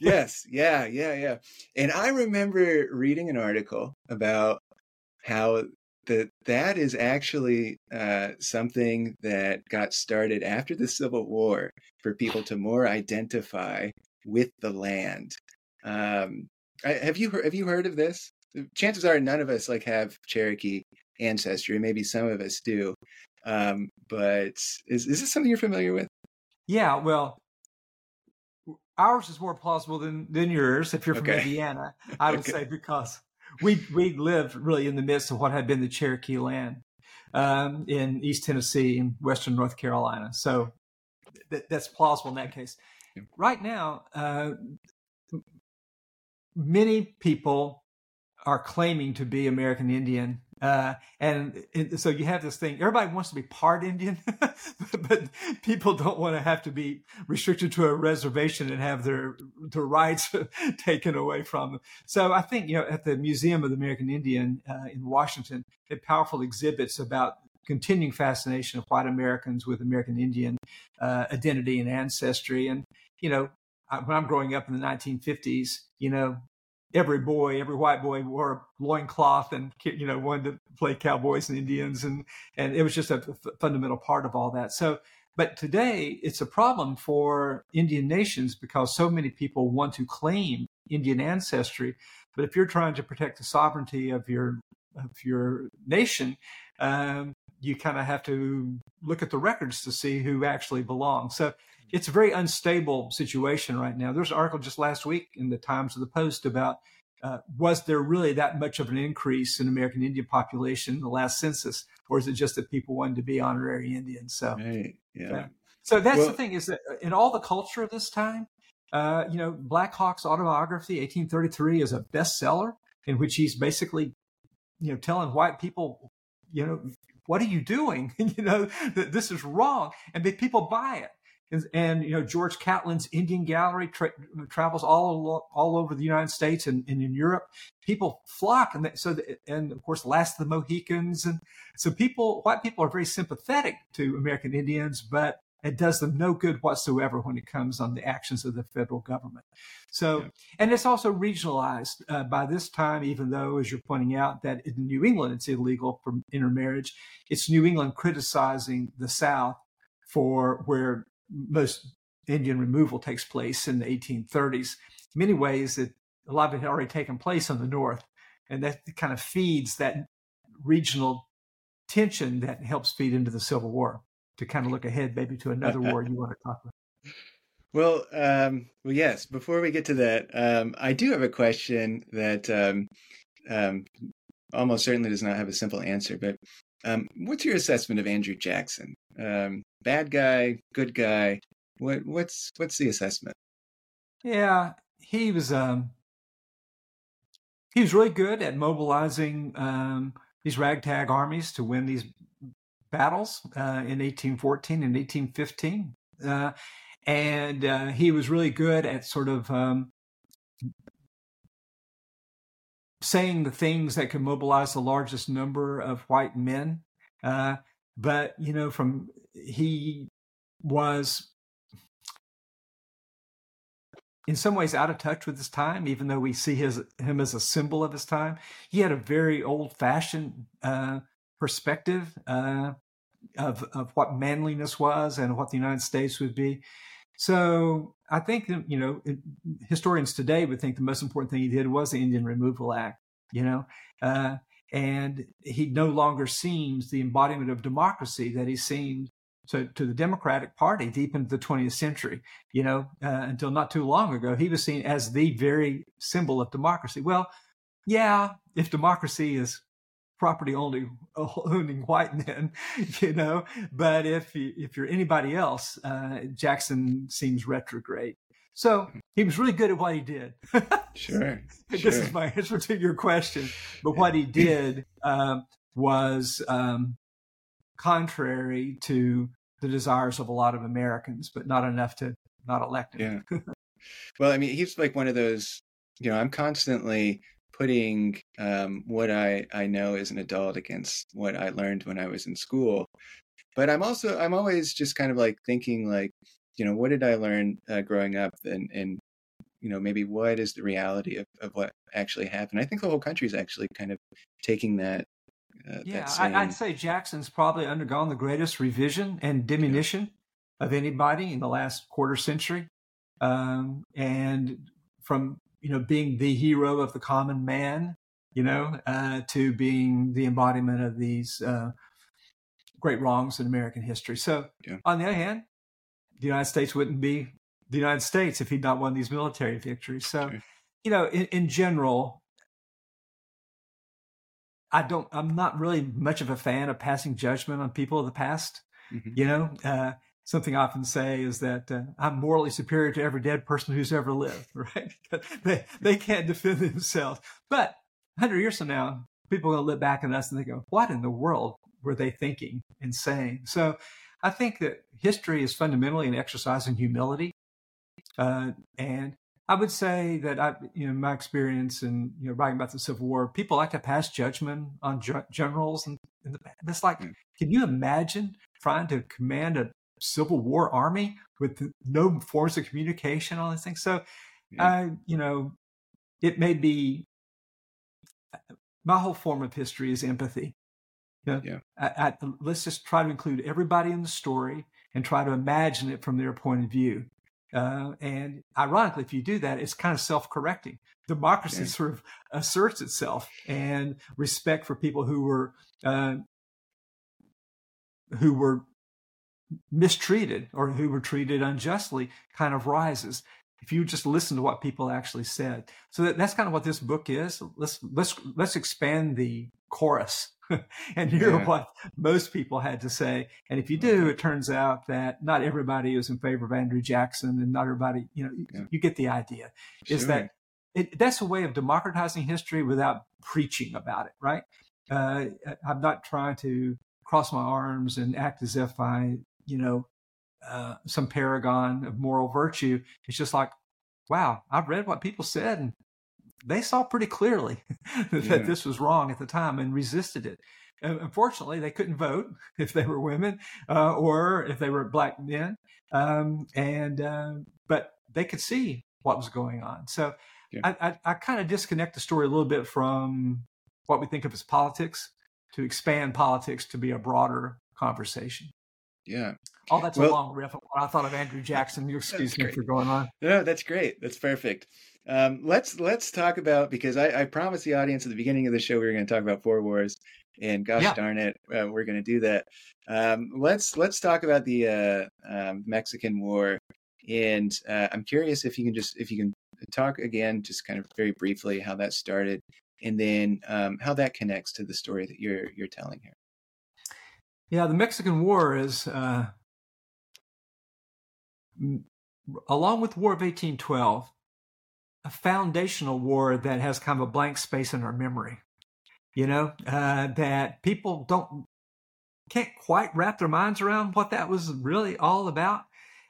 Yes. Yeah. Yeah. Yeah. And I remember reading an article about how that that is actually uh, something that got started after the Civil War for people to more identify with the land. Um, I, have you have you heard of this? Chances are none of us like have Cherokee ancestry. Maybe some of us do. Um, but is, is this something you're familiar with? Yeah, well, ours is more plausible than, than yours. If you're okay. from Indiana, I would okay. say, because we, we lived really in the midst of what had been the Cherokee land, um, in East Tennessee and Western North Carolina. So th- that's plausible in that case. Yeah. Right now, uh, many people are claiming to be American Indian. Uh, and, and so you have this thing, everybody wants to be part Indian, but, but people don't want to have to be restricted to a reservation and have their, their rights taken away from them. So I think, you know, at the Museum of the American Indian uh, in Washington, they had powerful exhibits about continuing fascination of white Americans with American Indian uh, identity and ancestry. And, you know, I, when I'm growing up in the nineteen fifties, you know, every boy, every white boy wore a loincloth and, you know, wanted to play cowboys and Indians. And, and it was just a f- fundamental part of all that. So, but today it's a problem for Indian nations because so many people want to claim Indian ancestry. But if you're trying to protect the sovereignty of your, of your nation, um, you kind of have to look at the records to see who actually belongs. So it's a very unstable situation right now. There's an article just last week in the Times of the Post about uh, was there really that much of an increase in American Indian population in the last census, or is it just that people wanted to be honorary Indians? So, right. yeah. yeah. So that's well, the thing is that in all the culture of this time, uh, you know, Black Hawk's autobiography, eighteen thirty-three, is a bestseller in which he's basically, you know, telling white people, you know, what are you doing? You know, th- this is wrong, and the people buy it. And, and, you know, George Catlin's Indian Gallery tra- travels all all over the United States and, and in Europe. People flock, and that, so the, and of course, Last of the Mohicans, and so people, white people, are very sympathetic to American Indians, but it does them no good whatsoever when it comes on the actions of the federal government. So, yeah. And it's also regionalized uh, by this time, even though, as you're pointing out, that in New England it's illegal for intermarriage. It's New England criticizing the South for where most Indian removal takes place in the eighteen thirties. In many ways, it, a lot of it had already taken place in the North, and that kind of feeds that regional tension that helps feed into the Civil War, to kind of look ahead maybe to another war you want to talk about. Well, um, well, yes, before we get to that, um, I do have a question that um, um, almost certainly does not have a simple answer, but um, what's your assessment of Andrew Jackson? Um, bad guy, good guy? What, what's what's the assessment? Yeah, he was um, he was really good at mobilizing um, these ragtag armies to win these battles uh, in eighteen fourteen and eighteen fifteen. Uh, and uh, he was really good at sort of um, saying the things that could mobilize the largest number of white men. Uh, but, you know, from he was in some ways out of touch with his time, even though we see his him as a symbol of his time. He had a very old-fashioned uh, perspective uh Of, of what manliness was and what the United States would be. So I think, you know, it, historians today would think the most important thing he did was the Indian Removal Act, you know, uh, and he no longer seems the embodiment of democracy that he seemed to, to the Democratic Party deep into the twentieth century, you know, uh, until not too long ago. He was seen as the very symbol of democracy. Well, yeah, if democracy is property only owning white men, you know, but if you, if you're anybody else, uh, Jackson seems retrograde. So he was really good at what he did. Sure. This sure. is my answer to your question. But what he did uh, was um, contrary to the desires of a lot of Americans, but not enough to not elect him. Yeah. Well, I mean, he's like one of those, you know, I'm constantly putting um, what I, I know as an adult against what I learned when I was in school. But I'm also, I'm always just kind of like thinking like, you know, what did I learn uh, growing up? And, and, you know, maybe what is the reality of, of what actually happened? I think the whole country is actually kind of taking that. Uh, yeah, that same... I, I'd say Jackson's probably undergone the greatest revision and diminution yeah. of anybody in the last quarter century. Um, and from, you know, being the hero of the common man, you know, uh, to being the embodiment of these uh, great wrongs in American history. So yeah. on the other hand, the United States wouldn't be the United States if he'd not won these military victories. So, sure. you know, in, in general, I don't, I'm not really much of a fan of passing judgment on people of the past, mm-hmm. you know, uh, something I often say is that uh, I'm morally superior to every dead person who's ever lived, right? they they can't defend themselves. But one hundred years from now, people are going to look back at us and they go, what in the world were they thinking and saying? So I think that history is fundamentally an exercise in humility. Uh, and I would say that, I, you know, my experience in you know writing about the Civil War, people like to pass judgment on ju- generals. And, and it's like, can you imagine trying to command a Civil War army with no forms of communication, all these things. So, yeah. I, you know, it may be my whole form of history is empathy. You know, yeah. I, I, let's just try to include everybody in the story and try to imagine it from their point of view. Uh, and ironically, if you do that, it's kind of self-correcting. Democracy yeah. sort of asserts itself, and respect for people who were uh, who were. mistreated or who were treated unjustly kind of rises if you just listen to what people actually said. So that, that's kind of what this book is. Let's let's let's expand the chorus and hear yeah. what most people had to say. And if you do, it turns out that not everybody is in favor of Andrew Jackson, and not everybody, you know, yeah. you get the idea. Sure. Is that it, that's a way of democratizing history without preaching about it, right? Uh, I'm not trying to cross my arms and act as if I you know, uh, some paragon of moral virtue. It's just like, wow, I've read what people said and they saw pretty clearly that yeah. this was wrong at the time and resisted it. And unfortunately, they couldn't vote if they were women uh, or if they were black men. Um, and, uh, but they could see what was going on. So yeah. I, I, I kind of disconnect the story a little bit from what we think of as politics to expand politics to be a broader conversation. Yeah. Oh, that's well, a long riff. I thought of Andrew Jackson. You excuse me for going on. No, that's great. That's perfect. Um, let's let's talk about, because I, I promised the audience at the beginning of the show we were going to talk about four wars, and gosh yeah. darn it, uh, we're going to do that. Um, let's let's talk about the uh, um, Mexican War And uh, I'm curious if you can just, if you can talk again, just kind of very briefly how that started, and then um, how that connects to the story that you're you're telling here. Yeah, the Mexican War is, uh, along with the War of eighteen twelve, a foundational war that has kind of a blank space in our memory. You know, uh, that people don't can't quite wrap their minds around what that was really all about.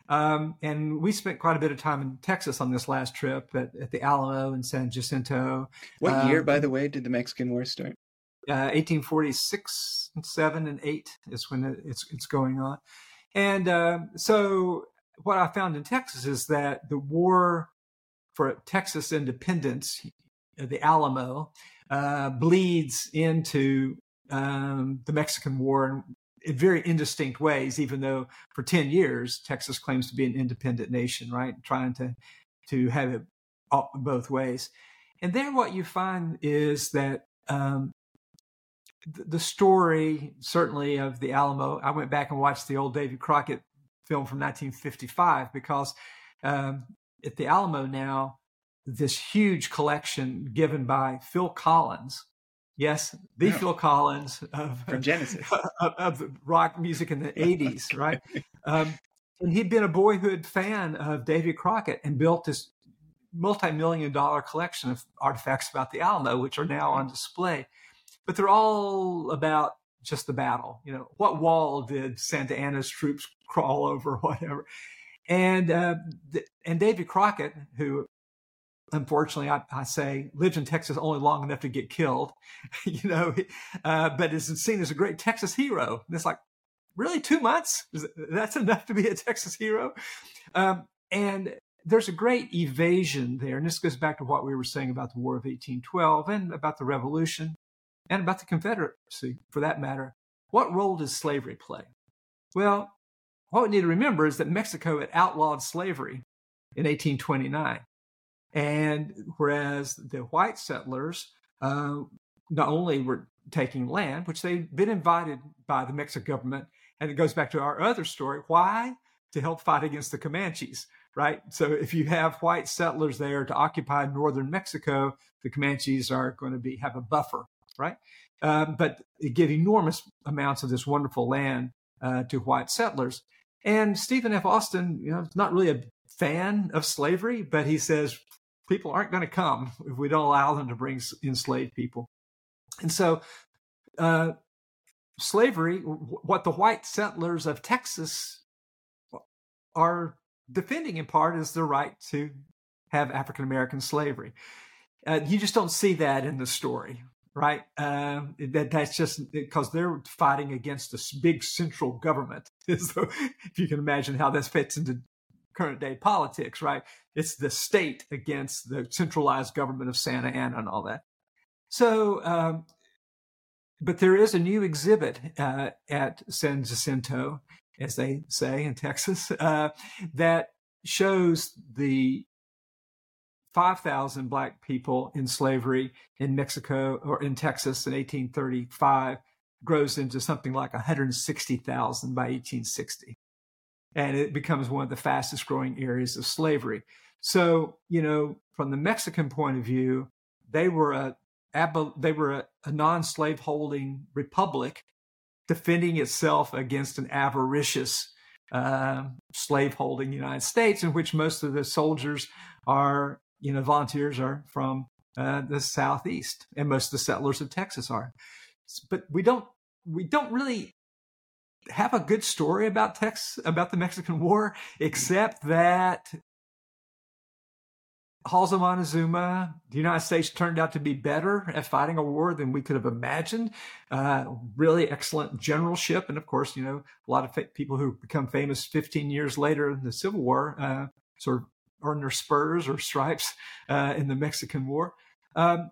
Um, and we spent quite a bit of time in Texas on this last trip at, at the Alamo and San Jacinto. What um, year, by the way, did the Mexican War start? Uh, eighteen forty-six, seven, and eight is when it, it's it's going on. And uh, so what I found in Texas is that the war for Texas independence, the Alamo, uh, bleeds into um, the Mexican War and in very indistinct ways, even though for ten years, Texas claims to be an independent nation, right? Trying to, to have it all, both ways. And then what you find is that um, the, the story, certainly of the Alamo, I went back and watched the old Davy Crockett film from nineteen fifty-five, because um, at the Alamo now, this huge collection given by Phil Collins, Yes, the yeah. Phil Collins of from Genesis of, of rock music in the eighties, right? Um, and he'd been a boyhood fan of Davy Crockett and built this multi-million dollar collection of artifacts about the Alamo, which are now on display. But they're all about just the battle. You know, what wall did Santa Anna's troops crawl over, whatever? And uh, th- and Davy Crockett, who unfortunately, I, I say, lived in Texas only long enough to get killed, you know, uh, but is seen as a great Texas hero. And it's like, really, two months? That's enough to be a Texas hero? Um, and there's a great evasion there. And this goes back to what we were saying about the War of eighteen twelve and about the Revolution and about the Confederacy, for that matter. What role does slavery play? Well, what we need to remember is that Mexico had outlawed slavery in eighteen twenty-nine. And whereas the white settlers uh, not only were taking land, which they'd been invited by the Mexican government, and it goes back to our other story, why? To help fight against the Comanches, right? So if you have white settlers there to occupy northern Mexico, the Comanches are going to be have a buffer, right? Um, but they give enormous amounts of this wonderful land uh, to white settlers. And Stephen F. Austin, you know, is not really a fan of slavery, but he says, people aren't going to come if we don't allow them to bring enslaved people. And so uh, slavery, what the white settlers of Texas are defending in part is the right to have African-American slavery. Uh, you just don't see that in the story, right? Uh, that that's just because they're fighting against this big central government. So if you can imagine how this fits into current day politics, right? It's the state against the centralized government of Santa Anna and all that. So, um, but there is a new exhibit uh, at San Jacinto, as they say in Texas, uh, that shows the five thousand Black people in slavery in Mexico or in Texas in eighteen thirty-five grows into something like one hundred sixty thousand by eighteen sixty. And it becomes one of the fastest growing areas of slavery. So, you know, from the Mexican point of view, they were a they were a, a non-slave holding republic defending itself against an avaricious uh, slave holding United States, in which most of the soldiers are, you know, volunteers are from uh, the Southeast, and most of the settlers of Texas are. But we don't we don't really have a good story about Texas, about the Mexican War, except that Halls of Montezuma, the United States turned out to be better at fighting a war than we could have imagined. Uh, really excellent generalship. And of course, you know, a lot of fa- people who become famous fifteen years later in the Civil War uh, sort of earned their spurs or stripes uh, in the Mexican War. Um,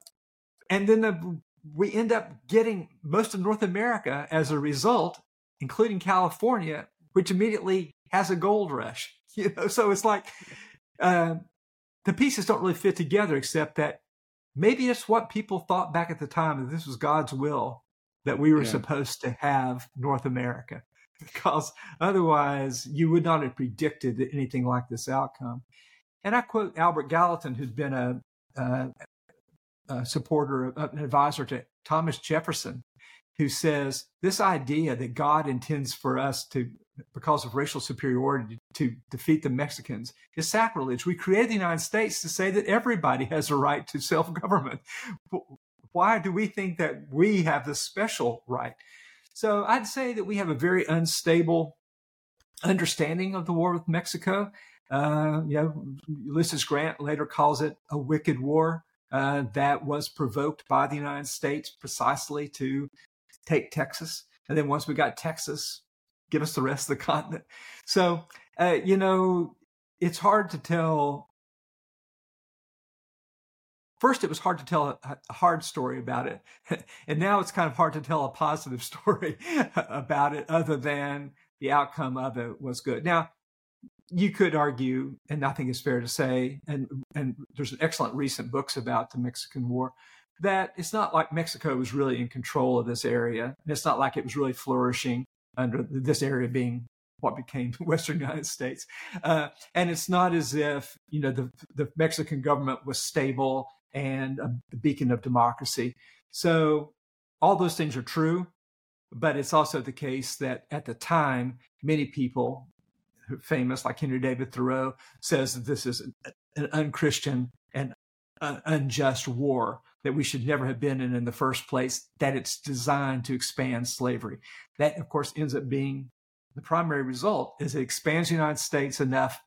and then the, we end up getting most of North America as a result, including California, which immediately has a gold rush. You know, so it's like uh, the pieces don't really fit together, except that maybe it's what people thought back at the time, that this was God's will, that we were yeah. supposed to have North America. because otherwise you would not have predicted anything like this outcome. And I quote Albert Gallatin, who's been a, a, a supporter, an advisor to Thomas Jefferson, who says, this idea that God intends for us to, because of racial superiority, to defeat the Mexicans is sacrilege. We created the United States to say that everybody has a right to self-government. Why do we think that we have this special right? So I'd say that we have a very unstable understanding of the war with Mexico. Uh, you know, Ulysses Grant later calls it a wicked war uh, that was provoked by the United States precisely to take Texas. And then once we got Texas, give us the rest of the continent. So, uh, you know, it's hard to tell. First, it was hard to tell a, a hard story about it. And now it's kind of hard to tell a positive story about it other than the outcome of it was good. Now, you could argue, and I think it's fair to say, and, and there's excellent recent books about the Mexican War, that it's not like Mexico was really in control of this area. And it's not like it was really flourishing under this area being what became the Western United States. Uh, and it's not as if, you know, the, the Mexican government was stable and a beacon of democracy. So all those things are true, but it's also the case that at the time, many people famous like Henry David Thoreau says that this is an unchristian and an unjust war that we should never have been in in the first place, that it's designed to expand slavery. That, of course, ends up being the primary result, is it expands the United States enough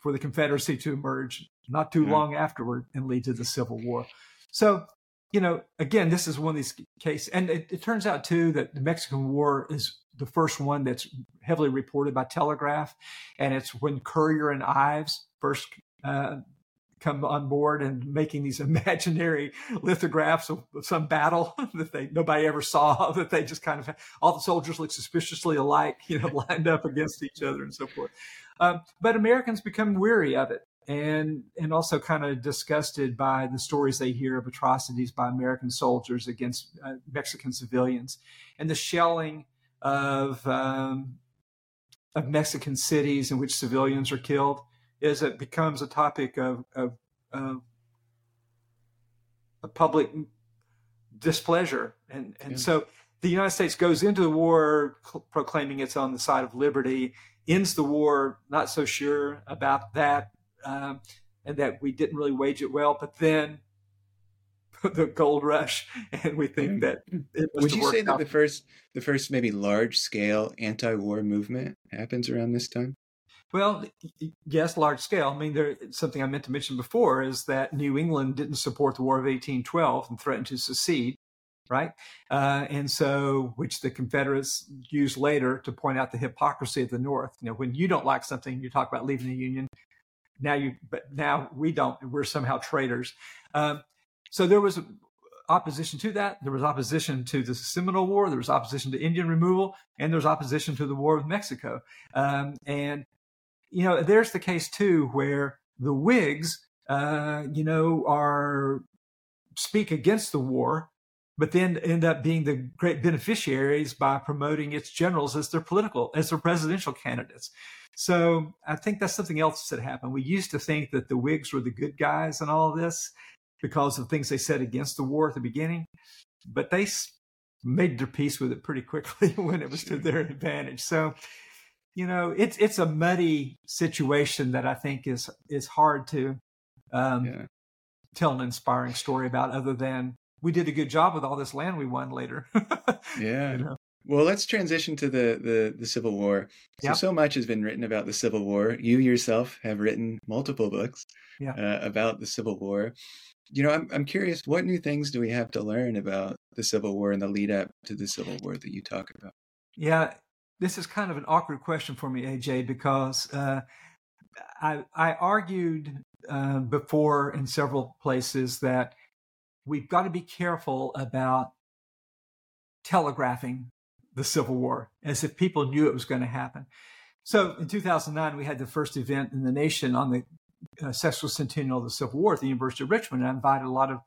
for the Confederacy to emerge not too yeah. long afterward and lead to the Civil War. So, you know, again, this is one of these cases. And it, it turns out, too, that the Mexican War is the first one that's heavily reported by telegraph. And it's when Currier and Ives first uh, come on board and making these imaginary lithographs of some battle that they nobody ever saw, that they just kind of, all the soldiers look suspiciously alike, you know, lined up against each other and so forth. Um, but Americans become weary of it and and also kind of disgusted by the stories they hear of atrocities by American soldiers against uh, Mexican civilians and the shelling of um, of Mexican cities in which civilians are killed. Is it becomes a topic of, of, of, of public displeasure. And, and yeah. so the United States goes into the war proclaiming it's on the side of liberty, ends the war not so sure about that, um, and that we didn't really wage it well. But then the gold rush, and we think that it was. Would you say that the first, the first maybe large-scale anti-war movement happens around this time? Well, yes, large scale. I mean, there, something I meant to mention before is that New England didn't support the War of eighteen twelve and threatened to secede, right? Uh, and so, which the Confederates used later to point out the hypocrisy of the North. You know, when you don't like something, you talk about leaving the Union. Now you, but now we don't. We're somehow traitors. Um, so there was opposition to that. There was opposition to the Seminole War. There was opposition to Indian removal, and there was opposition to the War with Mexico. Um, and You know, there's the case, too, where the Whigs, uh, you know, are speak against the war, but then end up being the great beneficiaries by promoting its generals as their political, as their presidential candidates. So I think that's something else that happened. We used to think that the Whigs were the good guys in all of this because of things they said against the war at the beginning, but they made their peace with it pretty quickly when it was to their advantage. So, you know, it's it's a muddy situation that I think is is hard to um, yeah. tell an inspiring story about, other than we did a good job with all this land we won later. yeah. You know? Well, let's transition to the the, the Civil War. So, yeah. so much has been written about the Civil War. You yourself have written multiple books yeah. uh, about the Civil War. You know, I'm I'm curious, what new things do we have to learn about the Civil War and the lead up to the Civil War that you talk about? Yeah. This is kind of an awkward question for me, A J, because uh, I, I argued uh, before in several places that we've got to be careful about telegraphing the Civil War as if people knew it was going to happen. So in two thousand nine, we had the first event in the nation on the uh, sexquicentennial of the Civil War at the University of Richmond. I invited a lot of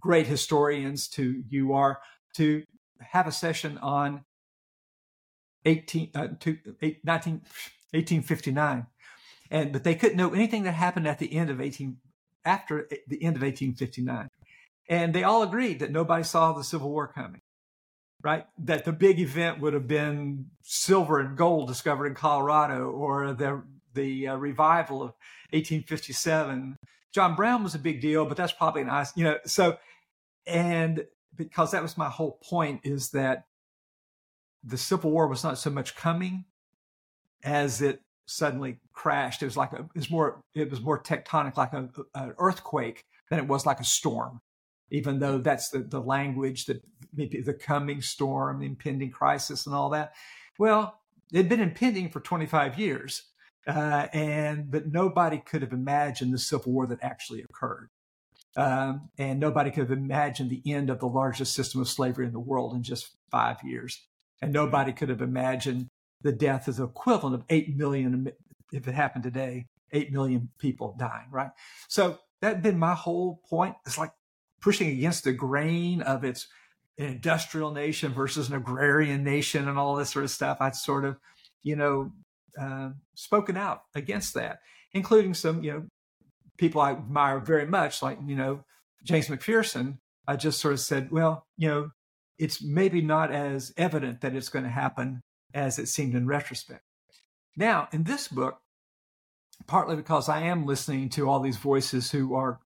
great historians to U R to have a session on eighteen, uh, to, eight, nineteen, eighteen fifty-nine, and but they couldn't know anything that happened at the end of eighteen after the end of eighteen fifty-nine, and they all agreed that nobody saw the Civil War coming. Right, that the big event would have been silver and gold discovered in Colorado, or the the uh, revival of eighteen fifty-seven. John Brown was a big deal, but that's probably an you know so. And because that was my whole point, is that the Civil War was not so much coming as it suddenly crashed. It was like a, it was more it was more tectonic, like a, a, an earthquake, than it was like a storm. Even though that's the, the language, that maybe the coming storm, the impending crisis, and all that. Well, it'd been impending for twenty-five years, uh, and but nobody could have imagined the Civil War that actually occurred, um, and nobody could have imagined the end of the largest system of slavery in the world in just five years, and nobody could have imagined the death of the equivalent of eight million, if it happened today, eight million people dying. Right. So that's been my whole point. It's like pushing against the grain of its an industrial nation versus an agrarian nation and all this sort of stuff. I'd sort of, you know, uh, spoken out against that, including some, you know, people I admire very much, like, you know, James McPherson. I just sort of said, well, you know, it's maybe not as evident that it's going to happen as it seemed in retrospect. Now, in this book, partly because I am listening to all these voices who are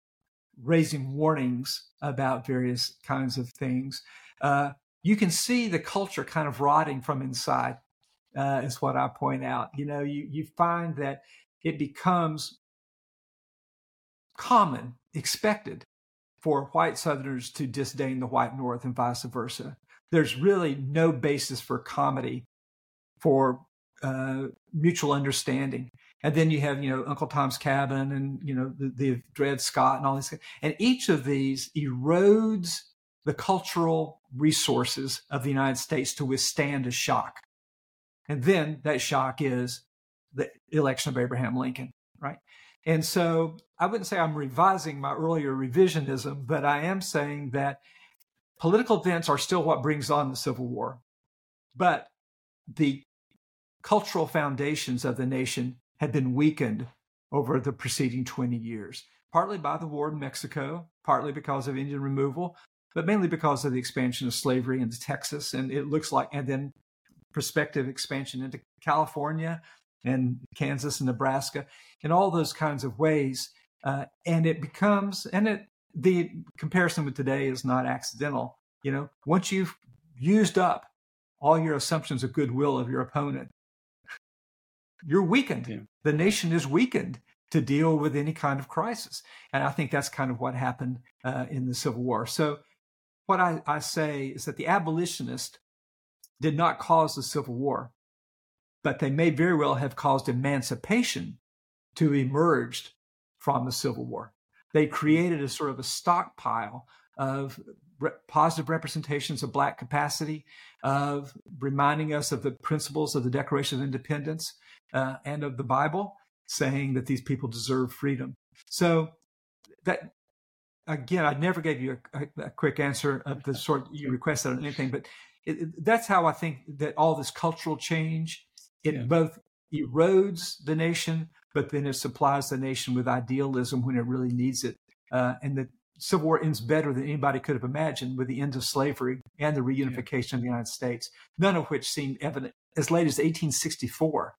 raising warnings about various kinds of things, uh, you can see the culture kind of rotting from inside, uh, is what I point out. You know, you, you find that it becomes common, expected for white Southerners to disdain the white North and vice versa. There's really no basis for comedy, for uh, mutual understanding. And then you have, you know, Uncle Tom's Cabin and, you know, the, the Dred Scott and all these. And each of these erodes the cultural resources of the United States to withstand a shock. And then that shock is the election of Abraham Lincoln, right? And so I wouldn't say I'm revising my earlier revisionism, but I am saying that political events are still what brings on the Civil War. But the cultural foundations of the nation had been weakened over the preceding twenty years, partly by the war in Mexico, partly because of Indian removal, but mainly because of the expansion of slavery into Texas. And it looks like, and then prospective expansion into California and Kansas and Nebraska, in all those kinds of ways. Uh, and it becomes, and it, the comparison with today is not accidental. You know, once you've used up all your assumptions of goodwill of your opponent, you're weakened. Yeah. The nation is weakened to deal with any kind of crisis. And I think that's kind of what happened uh, in the Civil War. So what I, I say is that the abolitionist did not cause the Civil War, but they may very well have caused emancipation to emerge from the Civil War. They created a sort of a stockpile of re- positive representations of Black capacity, of reminding us of the principles of the Declaration of Independence, Uh, and of the Bible, saying that these people deserve freedom. So that, again, I never gave you a, a, a quick answer of the sort you requested on anything, but it, it, that's how I think that all this cultural change, it yeah. both erodes the nation, but then it supplies the nation with idealism when it really needs it. Uh, and the Civil War ends better than anybody could have imagined, with the end of slavery and the reunification yeah. of the United States, none of which seemed evident as late as eighteen sixty-four.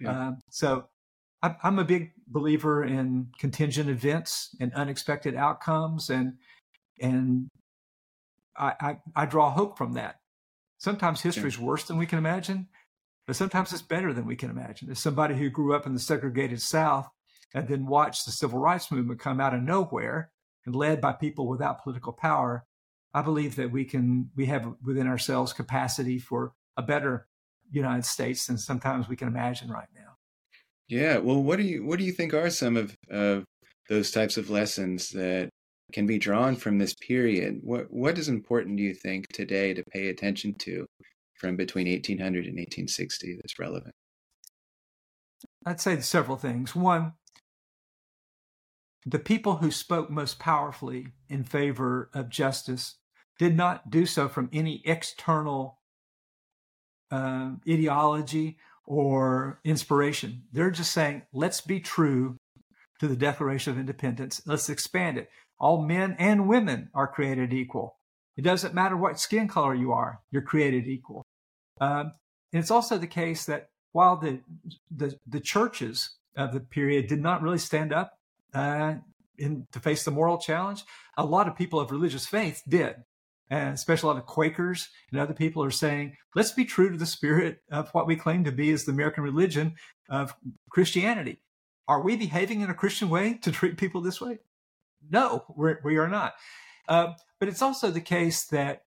Yeah. Uh, so I, I'm a big believer in contingent events and unexpected outcomes. And and I, I, I draw hope from that. Sometimes history is worse than we can imagine, but sometimes it's better than we can imagine. As somebody who grew up in the segregated South and then watched the Civil Rights Movement come out of nowhere and led by people without political power, I believe that we can we have within ourselves capacity for a better United States than sometimes we can imagine right now. Yeah. Well, what do you what do you think are some of uh, those types of lessons that can be drawn from this period? What what is important, do you think, today to pay attention to from between eighteen hundred and eighteen sixty that's relevant? I'd say several things. One, the people who spoke most powerfully in favor of justice did not do so from any external uh, ideology or inspiration. They're just saying, let's be true to the Declaration of Independence. Let's expand it. All men and women are created equal. It doesn't matter what skin color you are, you're created equal. Um, and it's also the case that while the, the the churches of the period did not really stand up uh, in, to face the moral challenge, a lot of people of religious faith did. And especially a lot of Quakers and other people are saying, let's be true to the spirit of what we claim to be as the American religion of Christianity. Are we behaving in a Christian way to treat people this way? No, we're, we are not. Uh, but it's also the case that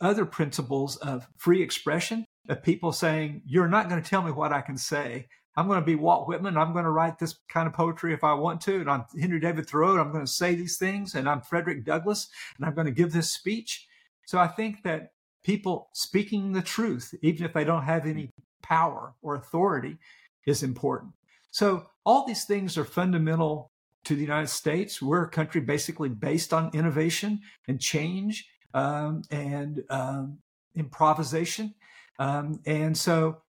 other principles of free expression, of people saying, you're not going to tell me what I can say. I'm going to be Walt Whitman. I'm going to write this kind of poetry if I want to. And I'm Henry David Thoreau. And I'm going to say these things. And I'm Frederick Douglass. And I'm going to give this speech. So I think that people speaking the truth, even if they don't have any power or authority, is important. So all these things are fundamental to the United States. We're a country basically based on innovation and change um, and um, improvisation. Um, and so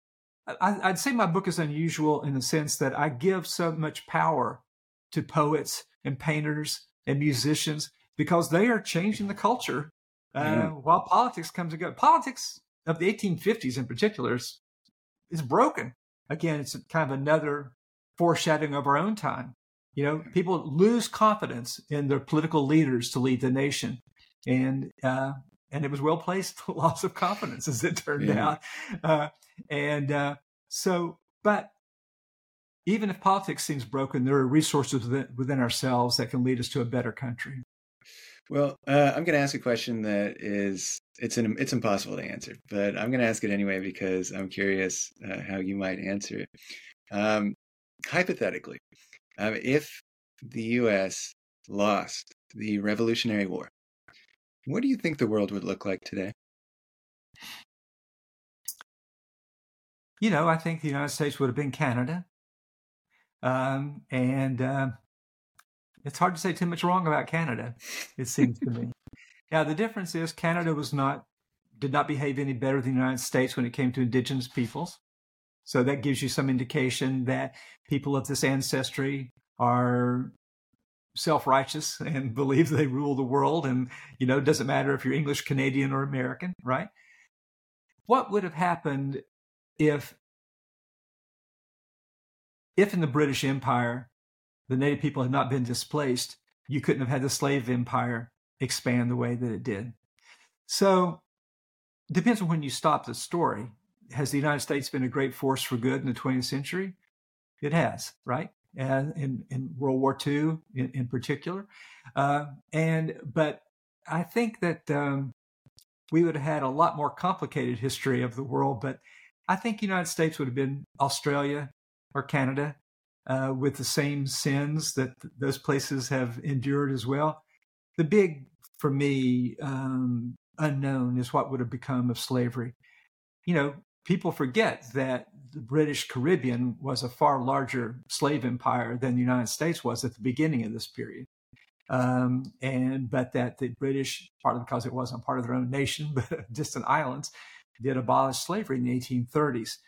I, I'd say my book is unusual in the sense that I give so much power to poets and painters and musicians because they are changing the culture uh, yeah. while politics comes and goes. Politics of the eighteen fifties in particular is, is broken. Again, it's kind of another foreshadowing of our own time. You know, people lose confidence in their political leaders to lead the nation. And uh, and it was well-placed loss of confidence, as it turned yeah. out. Uh, and uh, so, but even if politics seems broken, there are resources within, within ourselves that can lead us to a better country. Well, uh, I'm going to ask a question that is, it's an, it's impossible to answer, but I'm going to ask it anyway because I'm curious uh, how you might answer it. Um, hypothetically, um, if the U S lost the Revolutionary War, what do you think the world would look like today? You know, I think the United States would have been Canada. Um, and... Uh, It's hard to say too much wrong about Canada, it seems to me. Now, the difference is Canada was not, did not behave any better than the United States when it came to indigenous peoples. So that gives you some indication that people of this ancestry are self-righteous and believe they rule the world. And, you know, it doesn't matter if you're English, Canadian, or American, right? What would have happened if, if in the British Empire, the native people had not been displaced, you couldn't have had the slave empire expand the way that it did. So depends on when you stop the story. Has the United States been a great force for good in the twentieth century? It has, right? And in, in World War Two in, in particular. Uh, and but I think that um, we would have had a lot more complicated history of the world, but I think the United States would have been Australia or Canada, Uh, with the same sins that th- those places have endured as well. The big, for me, um, unknown is what would have become of slavery. You know, people forget that the British Caribbean was a far larger slave empire than the United States was at the beginning of this period. Um, and but that the British, partly because it wasn't part of their own nation, but distant islands, did abolish slavery in the eighteen thirties.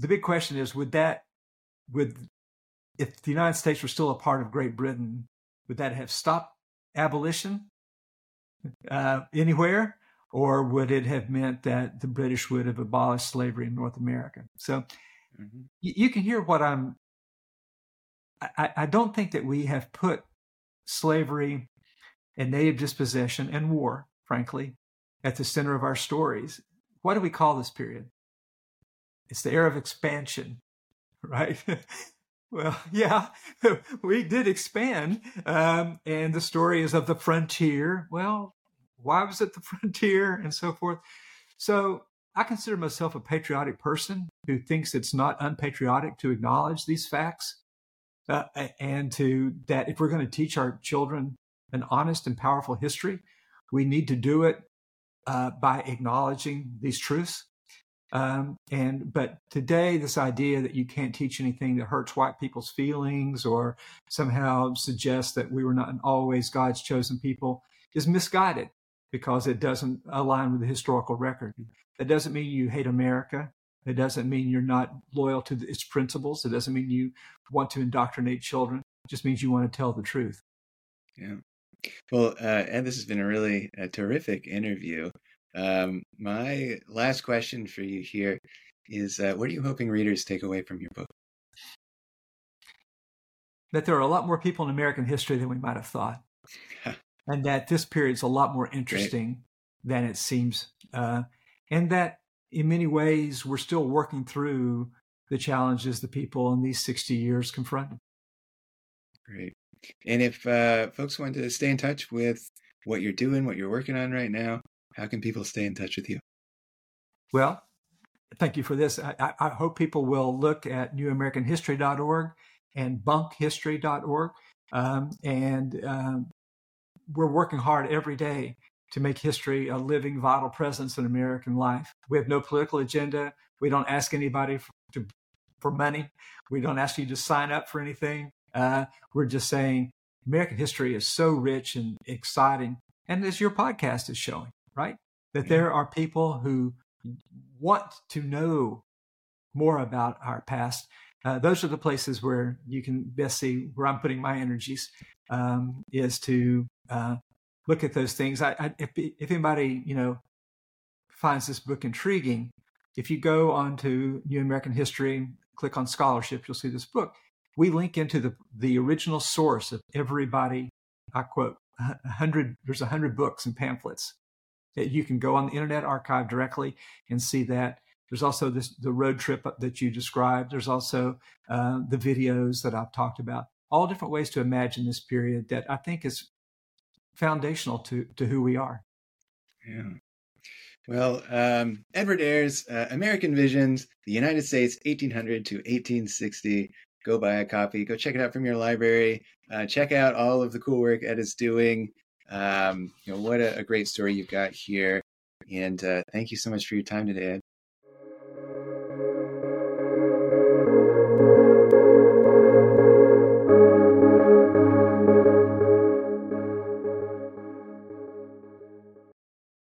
The big question is, would that Would, if the United States were still a part of Great Britain, would that have stopped abolition uh, anywhere? Or would it have meant that the British would have abolished slavery in North America? So mm-hmm. you, you can hear what I'm... I, I don't think that we have put slavery and native dispossession and war, frankly, at the center of our stories. What do we call this period? It's the era of expansion. Right. Well, yeah, we did expand. Um, and the story is of the frontier. Well, why was it the frontier and so forth? So I consider myself a patriotic person who thinks it's not unpatriotic to acknowledge these facts uh, and to that if we're going to teach our children an honest and powerful history, we need to do it uh, by acknowledging these truths. Um, and but today, this idea that you can't teach anything that hurts white people's feelings or somehow suggests that we were not always God's chosen people is misguided because it doesn't align with the historical record. That doesn't mean you hate America. It doesn't mean you're not loyal to its principles. It doesn't mean you want to indoctrinate children. It just means you want to tell the truth. Yeah. Well, uh, Ed, this has been a really a terrific interview. Um, my last question for you here is, uh, what are you hoping readers take away from your book? That there are a lot more people in American history than we might have thought. And that this period is a lot more interesting Great. Than it seems. Uh, and that in many ways, we're still working through the challenges the people in these sixty years confronted. Great. And if uh, folks want to stay in touch with what you're doing, what you're working on right now, how can people stay in touch with you? Well, thank you for this. I, I hope people will look at new american history dot org and bunk history dot org. Um, and um, we're working hard every day to make history a living, vital presence in American life. We have no political agenda. We don't ask anybody for, to, for money. We don't ask you to sign up for anything. Uh, we're just saying American history is so rich and exciting. And as your podcast is showing, right? That there are people who want to know more about our past. Uh, those are the places where you can best see where I'm putting my energies, um, is to uh, look at those things. I, I, if, if anybody, you know, finds this book intriguing, if you go on to New American History, click on scholarship, you'll see this book. We link into the, the original source of everybody. I quote, a hundred, there's a hundred books and pamphlets that you can go on the Internet Archive directly and see that. There's also this, the road trip that you described. There's also uh, the videos that I've talked about, all different ways to imagine this period that I think is foundational to, to who we are. Yeah. Well, um, Edward Ayers, uh, American Visions, the United States, eighteen hundred to eighteen sixty. Go buy a copy. Go check it out from your library. Uh, check out all of the cool work Ed is doing. Um, you know, what a, a great story you've got here. And uh, thank you so much for your time today, Ed.